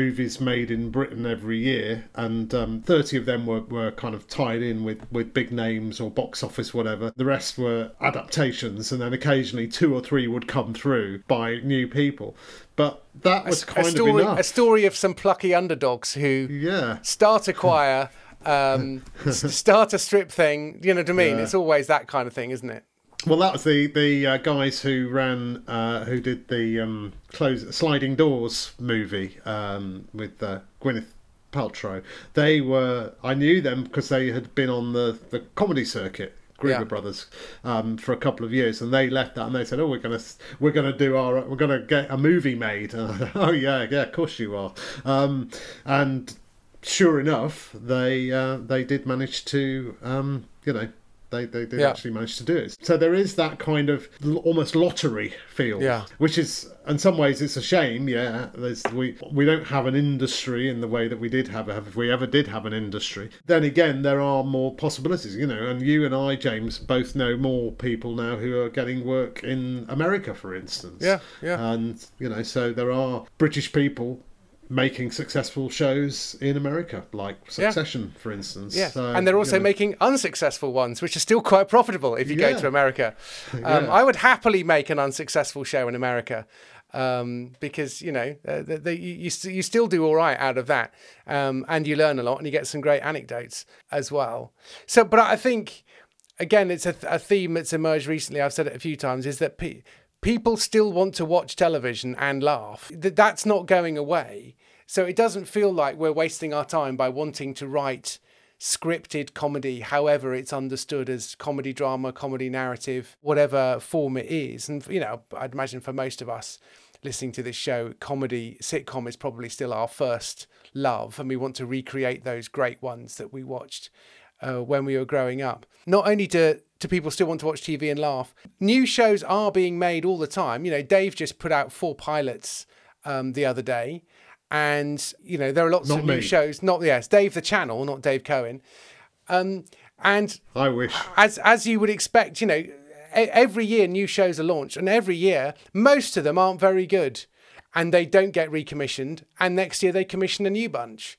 movies made in Britain every year, and um, thirty of them were, were kind of tied in with, with big names or box office, whatever. The rest were adaptations, and then occasionally two or three would come through by new people. But that was a, kind a story, of enough. A story of some plucky underdogs who yeah. start a choir, um, start a strip thing, you know what I mean? Yeah. It's always that kind of thing, isn't it? Well, that was the the uh, guys who ran, uh, who did the um, close Sliding Doors movie um, with uh, Gwyneth Paltrow. They were, I knew them because they had been on the, the comedy circuit, Gruber yeah. Brothers, um, for a couple of years, and they left that and they said, "Oh, we're gonna we're gonna do our we're gonna get a movie made." And I thought, oh yeah, yeah, of course you are, um, and sure enough, they uh, they did manage to, um, you know. They they did yeah. actually manage to do it. So there is that kind of almost lottery feel, yeah. which is, in some ways, it's a shame. Yeah, There's, we we don't have an industry in the way that we did have, if we ever did have an industry. Then again, there are more possibilities, you know. And you and I, James, both know more people now who are getting work in America, for instance. Yeah, yeah. And you know, so there are British people making successful shows in America, like Succession, yeah. for instance. Yeah. So, and they're also you know. making unsuccessful ones, which are still quite profitable if you yeah. go to America. Um, yeah. I would happily make an unsuccessful show in America. um, because, you know, uh, they, they, you, you still do all right out of that. Um, and you learn a lot and you get some great anecdotes as well. So, but I think, again, it's a, a theme that's emerged recently. I've said it a few times, is that pe- people still want to watch television and laugh. That's not going away. So it doesn't feel like we're wasting our time by wanting to write scripted comedy, however it's understood as comedy drama, comedy narrative, whatever form it is. And, you know, I'd imagine for most of us listening to this show, comedy sitcom is probably still our first love. And we want to recreate those great ones that we watched uh, when we were growing up. Not only do, do people still want to watch T V and laugh, new shows are being made all the time. You know, Dave just put out four pilots um, the other day. And, you know, there are lots not of me. new shows. Not, yes, Dave the Channel, not Dave Cohen. Um, and I wish. As as you would expect, you know, every year new shows are launched. And every year, most of them aren't very good. And they don't get recommissioned. And next year they commission a new bunch.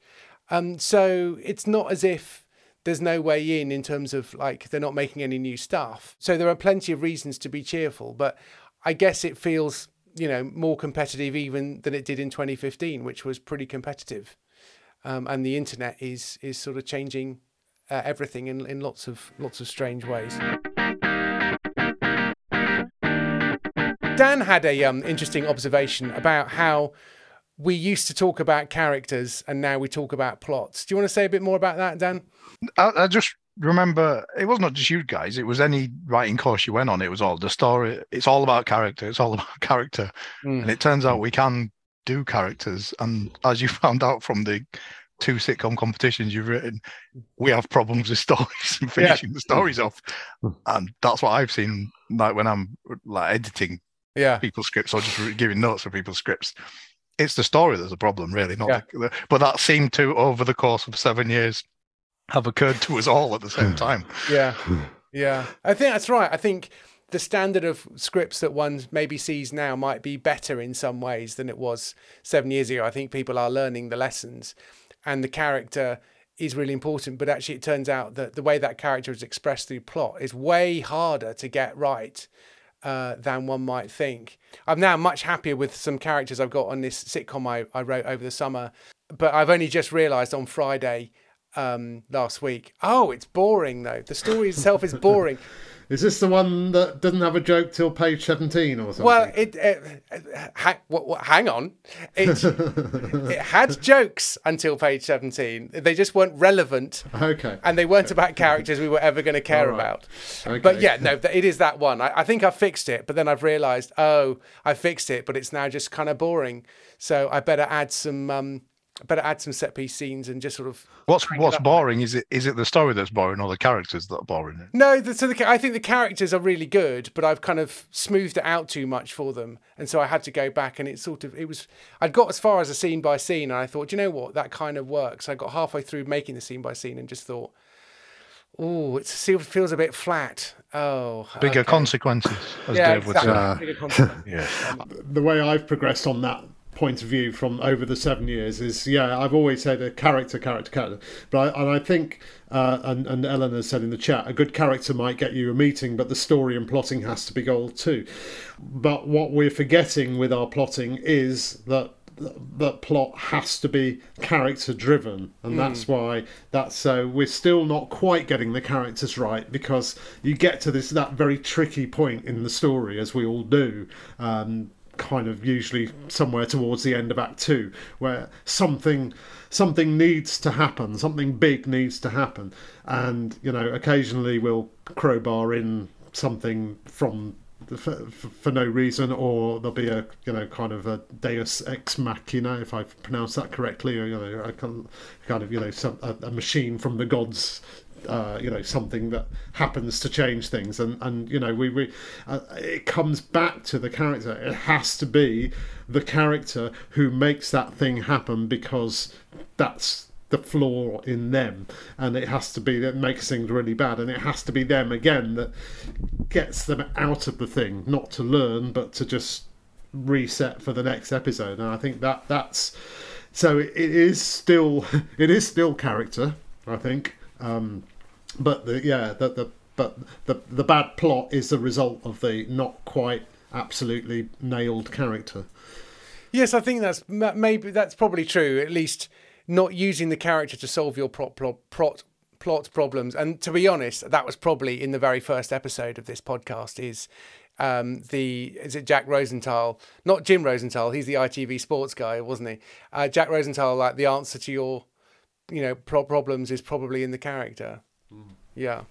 Um, so it's not as if there's no way in in terms of, like, they're not making any new stuff. So there are plenty of reasons to be cheerful. But I guess it feels, you know, more competitive even than it did in twenty fifteen, which was pretty competitive. Um, and the internet is is sort of changing uh, everything in, in lots of lots of strange ways. Dan had a um, interesting observation about how we used to talk about characters and now we talk about plots. Do you want to say a bit more about that, Dan? I, I just remember, it was not just you guys, it was any writing course you went on, it was all the story, it's all about character, it's all about character. Mm. And it turns out we can do characters, and as you found out from the two sitcom competitions you've written, we have problems with stories and finishing yeah. the stories off. And that's what I've seen, like when I'm like editing yeah. people's scripts or just giving notes for people's scripts. It's the story that's a problem, really. Not yeah. the, but that seemed to, over the course of seven years, have occurred to us all at the same time. Yeah, yeah. I think that's right. I think the standard of scripts that one maybe sees now might be better in some ways than it was seven years ago. I think people are learning the lessons and the character is really important, but actually it turns out that the way that character is expressed through plot is way harder to get right uh, than one might think. I'm now much happier with some characters I've got on this sitcom I, I wrote over the summer, but I've only just realised on Friday um last week, oh, it's boring though, the story itself is boring. Is this the one that doesn't have a joke till page seventeen or something? Well, it, it, it ha- what, what, hang on it, it had jokes until page seventeen. They just weren't relevant, okay, and they weren't about characters we were ever going to care right. about. Okay. But yeah, no, it is that one. I, I think I fixed it, but then I've realized, oh, I fixed it, but it's now just kind of boring, so I better add some um Better add some set piece scenes and just sort of. What's what's boring? Is it is it the story that's boring or the characters that are boring? No, the, so the, I think the characters are really good, but I've kind of smoothed it out too much for them, and so I had to go back, and it sort of it was. I'd got as far as a scene by scene, and I thought, you know what, that kind of works. I got halfway through making the scene by scene and just thought, oh, it feels a bit flat. Oh, bigger okay. consequences, as yeah, Dave exactly. would say. Bigger consequences. yeah. The way I've progressed on that point of view from over the seven years is, yeah, I've always said a character, character, character. But I, and I think, uh, and, and Ellen has said in the chat, a good character might get you a meeting, but the story and plotting has to be gold too. But what we're forgetting with our plotting is that that plot has to be character driven, and mm. that's why that's so we're still not quite getting the characters right, because you get to this that very tricky point in the story, as we all do, um kind of usually somewhere towards the end of Act Two, where something something needs to happen, something big needs to happen. And, you know, occasionally we'll crowbar in something from for, for no reason, or there'll be a, you know, kind of a deus ex machina, if I've pronounced that correctly, or, you know, a kind of, you know, some, a, a machine from the gods, Uh, you know, something that happens to change things. And, and you know, we, we uh, it comes back to the character. It has to be the character who makes that thing happen, because that's the flaw in them, and it has to be that makes things really bad, and it has to be them again that gets them out of the thing, not to learn, but to just reset for the next episode. And I think that that's so it, it is still it is still character, I think. Um, but the yeah, the, the but the the bad plot is the result of the not quite absolutely nailed character. Yes, I think that's maybe that's probably true. At least not using the character to solve your prop plot prot. plot problems. And to be honest, that was probably in the very first episode of this podcast is um the is it Jack Rosenthal, not Jim Rosenthal, he's the I T V sports guy, wasn't he? uh Jack Rosenthal, like, the answer to your you know pro- problems is probably in the character. mm. Yeah,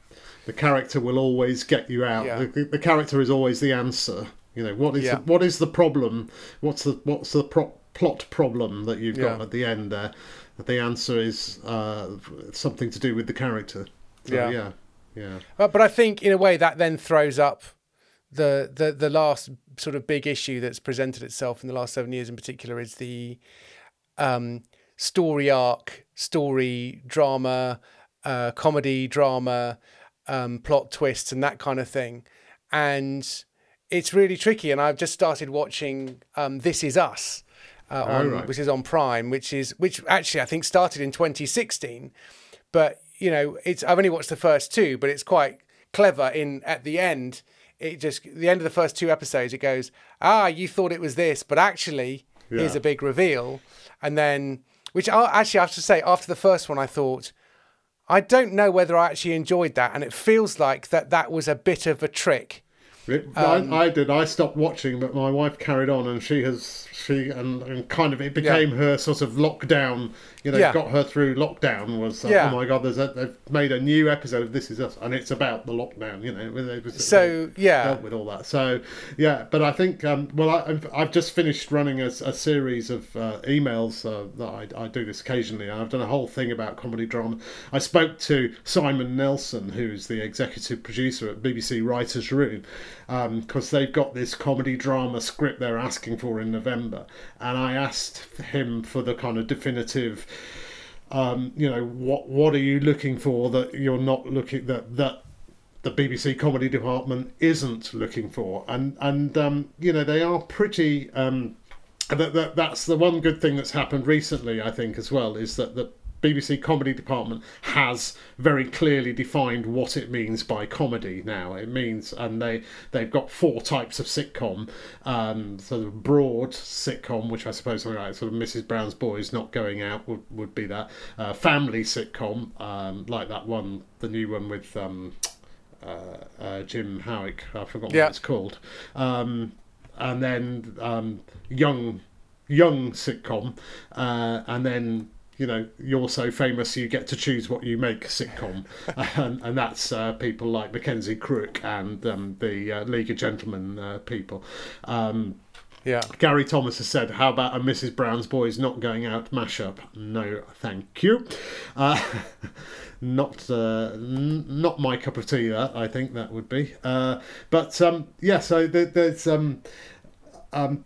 the character will always get you out. Yeah. the, the character is always the answer. You know, what is yeah. the, what is the problem, what's the what's the pro- plot problem that you've got yeah. at the end there? The answer is uh, something to do with the character. So, yeah, yeah, yeah. Uh, but I think, in a way, that then throws up the, the the last sort of big issue that's presented itself in the last seven years, in particular, is the um, story arc, story drama, uh, comedy drama, um, plot twists, and that kind of thing. And it's really tricky. And I've just started watching um, This Is Us. Uh, on, oh, right. Which is on Prime, which is which actually I think started in twenty sixteen, but you know it's I've only watched the first two, but it's quite clever. In at the end, it just the end of the first two episodes, it goes, ah, you thought it was this, but actually yeah. here's a big reveal, and then which I actually I have to say after the first one I thought, I don't know whether I actually enjoyed that, and it feels like that that was a bit of a trick. It, um, I, I did. I stopped watching, but my wife carried on, and she has she and, and kind of it became yeah. her sort of lockdown. You know, yeah. got her through lockdown. Was like, yeah. oh my god, there's a, they've made a new episode of This Is Us, and it's about the lockdown. You know, it was, so they yeah, dealt with all that. So yeah, but I think um, well, I, I've, I've just finished running a, a series of uh, emails uh, that I, I do this occasionally. I've done a whole thing about comedy drama. I spoke to Simon Nelson, who's the executive producer at B B C Writers' Room. Because um, they've got this comedy drama script they're asking for in November, and I asked him for the kind of definitive, um, you know, what what are you looking for that you're not looking that that the B B C comedy department isn't looking for, and and um, you know they are pretty. Um, that, that that's the one good thing that's happened recently, I think, as well, is that the B B C comedy department has very clearly defined what it means by comedy now. It means, and they, they've got four types of sitcom. Um, sort of broad sitcom, which I suppose something like sort of Missus Brown's Boys Not Going Out would, would be that. Uh, family sitcom, um, like that one, the new one with um, uh, uh, Jim Howick. I forgot yeah. what it's called. Um, and then um, young, young sitcom. Uh, and then... You know, you're so famous, you get to choose what you make sitcom, and, and that's uh, people like Mackenzie Crook and um, the uh, League of Gentlemen uh, people. Um, yeah, Gary Thomas has said, "How about a Missus Brown's Boys Not Going Out mashup?" No, thank you. Uh, not uh, n- not my cup of tea. That I think that would be. Uh, but um, yeah, so there, there's um um.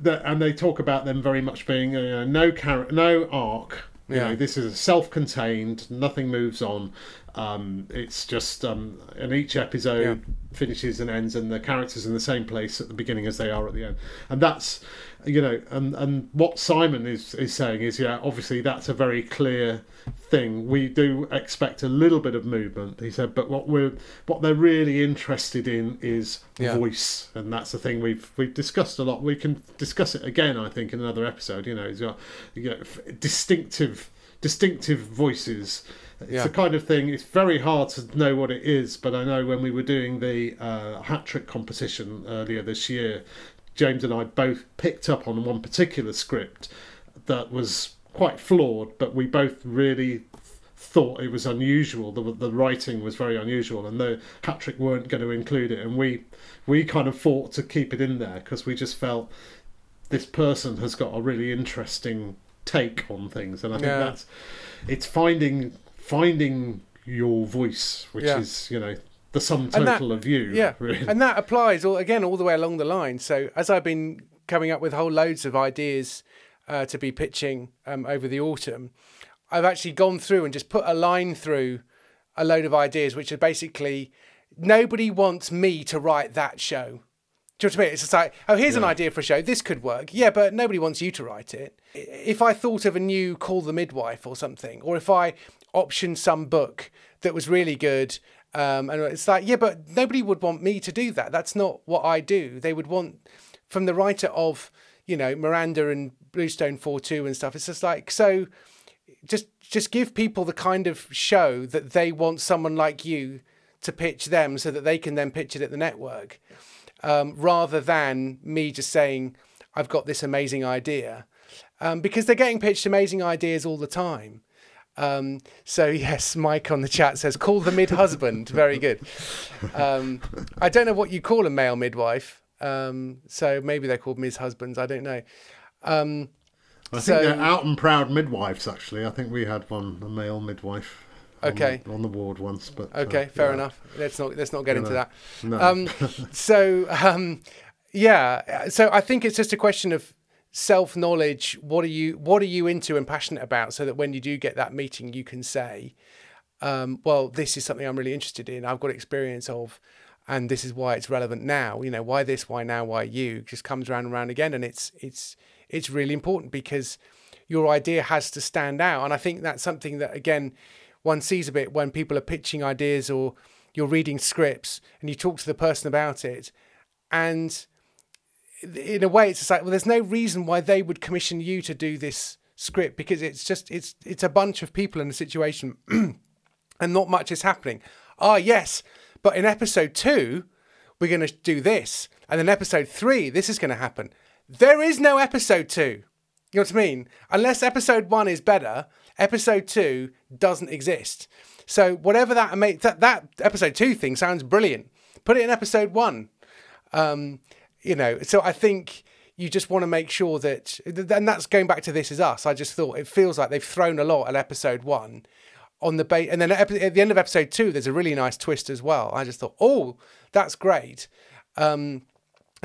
The, and they talk about them very much being uh, no char- no arc. You yeah. know, this is self-contained. Nothing moves on. Um, it's just, um, and each episode yeah. finishes and ends, and the characters in the same place at the beginning as they are at the end. And that's, you know, and, and what Simon is, is saying is, yeah, obviously that's a very clear thing. We do expect a little bit of movement, he said, but what we're what they're really interested in is yeah. voice, and that's the thing we've we've discussed a lot. We can discuss it again, I think, in another episode. You know, it's got you know, distinctive distinctive voices. It's yeah. the kind of thing, it's very hard to know what it is, but I know when we were doing the uh, hat trick competition earlier this year, James and I both picked up on one particular script that was quite flawed, but we both really thought it was unusual. The, the writing was very unusual, and the hat trick weren't going to include it, and we, we kind of fought to keep it in there because we just felt this person has got a really interesting take on things, and I think yeah. that's it's finding... finding your voice, which yeah. is, you know, the sum total that, of you. Yeah, really. And that applies, all, again, all the way along the line. So as I've been coming up with whole loads of ideas uh, to be pitching um, over the autumn, I've actually gone through and just put a line through a load of ideas, which are basically, nobody wants me to write that show. Do you know what I mean? It's just like, oh, here's yeah. an idea for a show. This could work. Yeah, but nobody wants you to write it. If I thought of a new Call the Midwife or something, or if I... option some book that was really good Um, and it's like, yeah, but nobody would want me to do that. That's not what I do. They would want, from the writer of, you know, Miranda and Bluestone four two and stuff, it's just like, so just just give people the kind of show that they want someone like you to pitch them so that they can then pitch it at the network, um, rather than me just saying, I've got this amazing idea. Um, because they're getting pitched amazing ideas all the time. Um, so yes, Mike on the chat says, call the mid-husband. Very good. Um, I don't know what you call a male midwife. Um, so maybe they're called mis-husbands. I don't know. Um, I think so, they're out and proud midwives, actually. I think we had one, a male midwife. Okay. On the ward once, but okay, uh, fair yeah. enough. Let's not let's not get you into know. that. No. Um, so um, yeah, so I think it's just a question of self-knowledge. What are you What are you into and passionate about, so that when you do get that meeting, you can say, um, "Well, this is something I'm really interested in. I've got experience of, and this is why it's relevant now." You know, why this, why now, why you? It just comes round and round again, and it's it's it's really important because your idea has to stand out. And I think that's something that again. One sees a bit when people are pitching ideas or you're reading scripts and you talk to the person about it. And in a way, it's just like, well, there's no reason why they would commission you to do this script because it's just, it's it's a bunch of people in a situation and not much is happening. Ah, yes, but in episode two, we're going to do this. And then episode three, this is going to happen. There is no episode two. You know what I mean? Unless episode one is better, episode two doesn't exist. So whatever that ama- that that episode two thing sounds brilliant. Put it in episode one. Um, you know, so I think you just want to make sure that, and that's going back to This Is Us. I just thought it feels like they've thrown a lot at episode one on the base. And then at the end of episode two, there's a really nice twist as well. I just thought, oh, that's great. Um,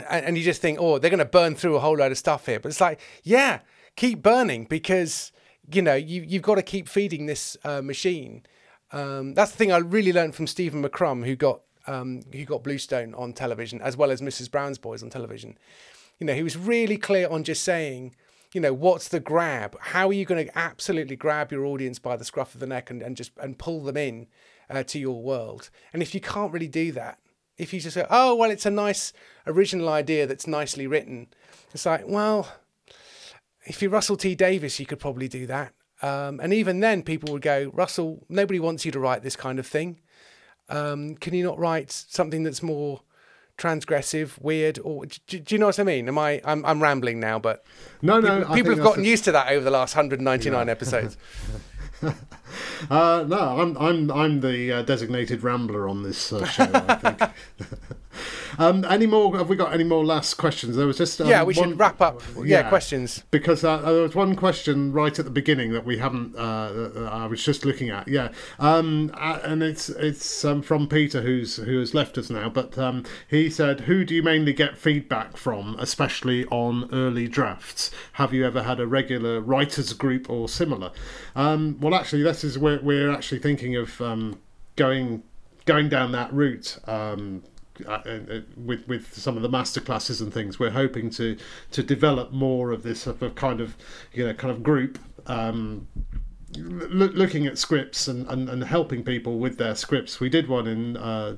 and, and you just think, oh, they're going to burn through a whole load of stuff here. But it's like, yeah, keep burning because, you know, you, you've got to keep feeding this uh, machine. Um, that's the thing I really learned from Stephen McCrum, who got um, who got Bluestone on television, as well as Missus Brown's Boys on television. You know, he was really clear on just saying, you know, what's the grab? How are you going to absolutely grab your audience by the scruff of the neck and, and just and pull them in uh, to your world? And if you can't really do that, if you just go, oh, well, it's a nice original idea that's nicely written, it's like, well... If you're Russell T Davies, you could probably do that. Um, and even then, people would go, Russell, nobody wants you to write this kind of thing. Um, can you not write something that's more transgressive, weird? Or do, do you know what I mean? Am I? I'm, I'm rambling now, but no, people, no. People have gotten a... used to that over the last one hundred ninety-nine yeah. episodes. uh, no, I'm I'm I'm the uh, designated rambler on this uh, show. I think. Um, any more? Have we got any more last questions? There was just um, yeah. We one, should wrap up. Yeah, yeah questions because uh, there was one question right at the beginning that we haven't. Uh, I was just looking at yeah, um, and it's it's um, from Peter, who's who has left us now. But um, he said, "Who do you mainly get feedback from, especially on early drafts? Have you ever had a regular writers group or similar?" Um, well, actually, this is where we're actually thinking of um, going going down that route. Um, Uh, with with some of the masterclasses and things, we're hoping to to develop more of this sort of kind of you know kind of group um, l- looking at scripts and, and, and helping people with their scripts. We did one in uh,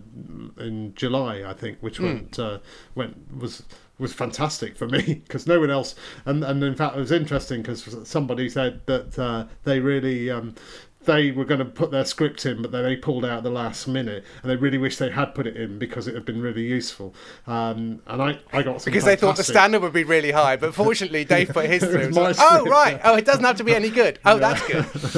in July, I think, which mm. went uh, went was. was fantastic for me because no one else and, and in fact it was interesting because somebody said that uh, they really um, they were going to put their script in but then they pulled out at the last minute and they really wish they had put it in because it had been really useful um, and I, I got some because fantastic... they thought the standard would be really high but fortunately Dave put his through like, oh right oh it doesn't have to be any good oh yeah. that's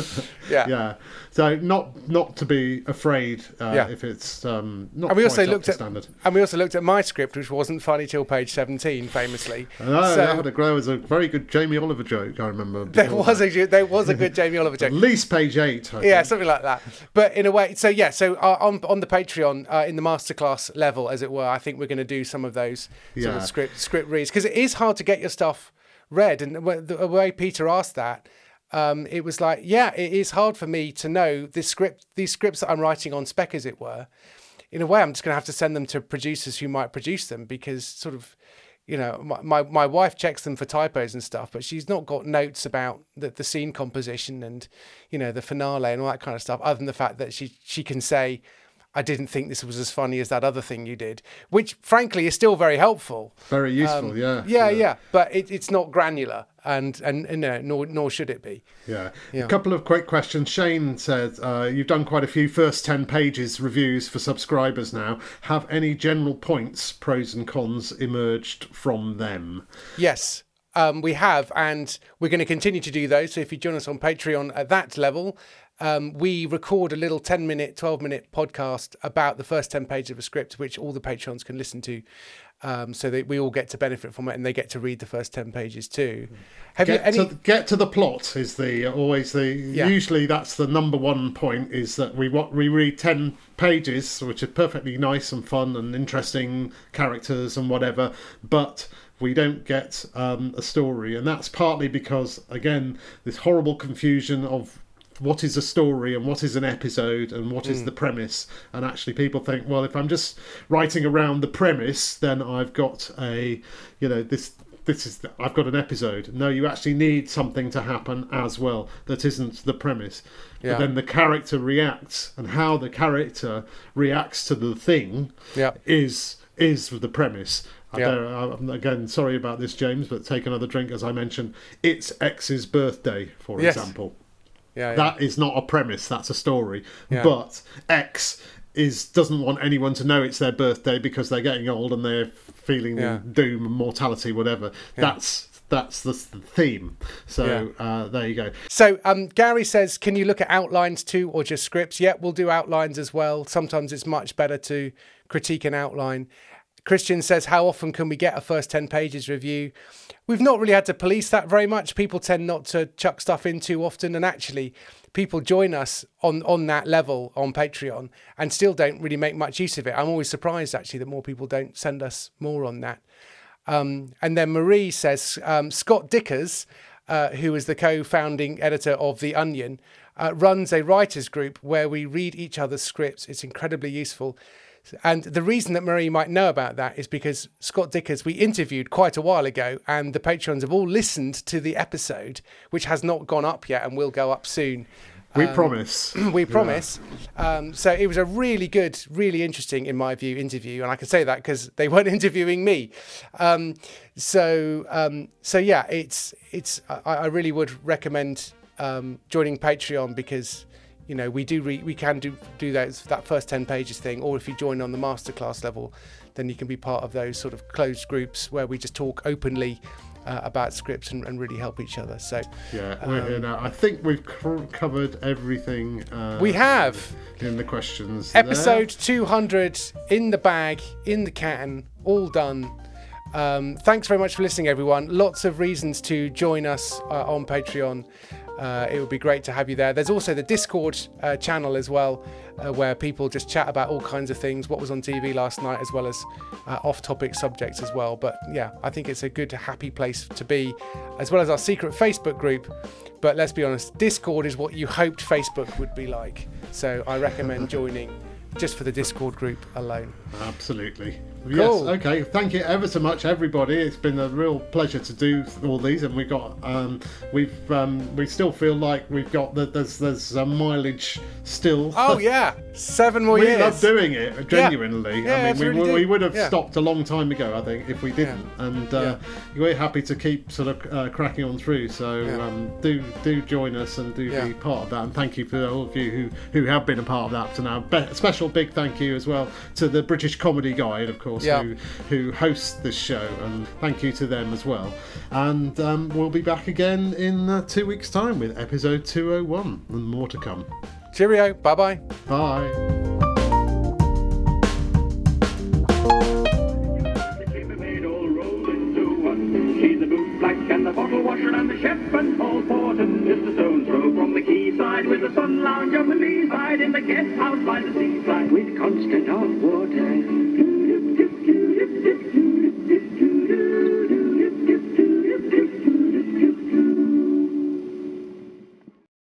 good yeah yeah so not not to be afraid uh, yeah. if it's um, not and we quite also up looked to at, standard and we also looked at my script which wasn't funny till page seven famously. Oh, so, that was a very good Jamie Oliver joke, I remember. There was, a, there was a good Jamie Oliver joke. At least page eight. I yeah, think. Something like that. But in a way, so yeah, so uh, on on the Patreon, uh, in the masterclass level, as it were, I think we're going to do some of those sort yeah. of script, script reads. Because it is hard to get your stuff read. And the way Peter asked that, um, it was like, yeah, it is hard for me to know this script, these scripts that I'm writing on spec, as it were. In a way, I'm just going to have to send them to producers who might produce them because sort of, you know, my, my wife checks them for typos and stuff, but she's not got notes about the, the scene composition and, you know, the finale and all that kind of stuff, other than the fact that she, she can say, I didn't think this was as funny as that other thing you did, which frankly is still very helpful. Very useful, um, yeah, yeah. Yeah, yeah. But it, it's not granular, and, and, and no, nor, nor should it be. Yeah. yeah. A couple of quick questions. Shane said, uh, you've done quite a few first ten pages reviews for subscribers now. Have any general points, pros and cons, emerged from them? Yes. Um, we have, and we're going to continue to do those. So if you join us on Patreon at that level, um, we record a little ten-minute, twelve-minute podcast about the first ten pages of a script, which all the Patrons can listen to, um, so that we all get to benefit from it, and they get to read the first ten pages too. Have get, you any... to, get to the plot is the always the yeah. usually that's the number one point, is that we what we read ten pages, which are perfectly nice and fun and interesting characters and whatever, but we don't get um, a story. And that's partly because, again, this horrible confusion of what is a story and what is an episode and what mm. is the premise. And actually people think, well, if I'm just writing around the premise, then I've got a, you know, this... This is the, I've got an episode. No, you actually need something to happen as well that isn't the premise. Yeah. But then the character reacts, and how the character reacts to the thing yeah. is is the premise. Yeah. I I, again, sorry about this, James, but take another drink. As I mentioned, it's X's birthday, for yes. example. Yeah, yeah. That is not a premise. That's a story. Yeah. But X is doesn't want anyone to know it's their birthday because they're getting old and they're feeling yeah. doom and mortality, whatever. Yeah. That's that's the theme. So yeah. uh, there you go. So um, Gary says, can you look at outlines too, or just scripts? Yeah, we'll do outlines as well. Sometimes it's much better to critique an outline. Christian says, how often can we get a first ten pages review? We've not really had to police that very much. People tend not to chuck stuff in too often. And actually, people join us on, on that level on Patreon and still don't really make much use of it. I'm always surprised, actually, that more people don't send us more on that. Um, and then Marie says, um, Scott Dickers, uh, who is the co-founding editor of The Onion, uh, runs a writers group where we read each other's scripts. It's incredibly useful. And the reason that Marie might know about that is because Scott Dickers, we interviewed quite a while ago, and the Patrons have all listened to the episode, which has not gone up yet and will go up soon. We um, promise. We promise. Yeah. Um, so it was a really good, really interesting, in my view, interview. And I can say that because they weren't interviewing me. Um, so, um, so yeah, it's it's. I, I really would recommend um, joining Patreon because... You know, we do re- we can do do those, that first ten pages thing, or if you join on the masterclass level, then you can be part of those sort of closed groups where we just talk openly uh, about scripts and, and really help each other. So yeah, um, we're here now. I think we've c- covered everything. Uh, we have in the questions. Episode there. two hundred in the bag, in the can, all done. Um, thanks very much for listening, everyone. Lots of reasons to join us uh, on Patreon. Uh, it would be great to have you there. There's also the Discord uh, channel as well, uh, where people just chat about all kinds of things, what was on T V last night, as well as uh, off-topic subjects as well. But yeah, I think it's a good, happy place to be, as well as our secret Facebook group. But let's be honest, Discord is what you hoped Facebook would be like. So I recommend joining just for the Discord group alone. Absolutely. Cool. Yes, okay. Thank you ever so much, everybody. It's been a real pleasure to do all these, and we got um, we've um, we still feel like we've got that there's there's a mileage still. Oh yeah, seven more we years. We love doing it genuinely. Yeah. Yeah, I mean, we really we, we would have yeah. stopped a long time ago, I think, if we didn't. Yeah. And uh, yeah. we're happy to keep sort of uh, cracking on through. So yeah. um, do do join us and do yeah. be part of that. And thank you for all of you who who have been a part of that up to now. Be- special big thank you as well to the British Comedy Guide, of course. Yeah. Who, who hosts this show, and thank you to them as well. And um, we'll be back again in uh, two weeks' time with episode two oh one and more to come. Cheerio, bye-bye. Bye. And the chef and Paul Porton is the stone's throw from the quayside, with the sun lounge on the leeside, in the guest house by the seaside, with constant hot water.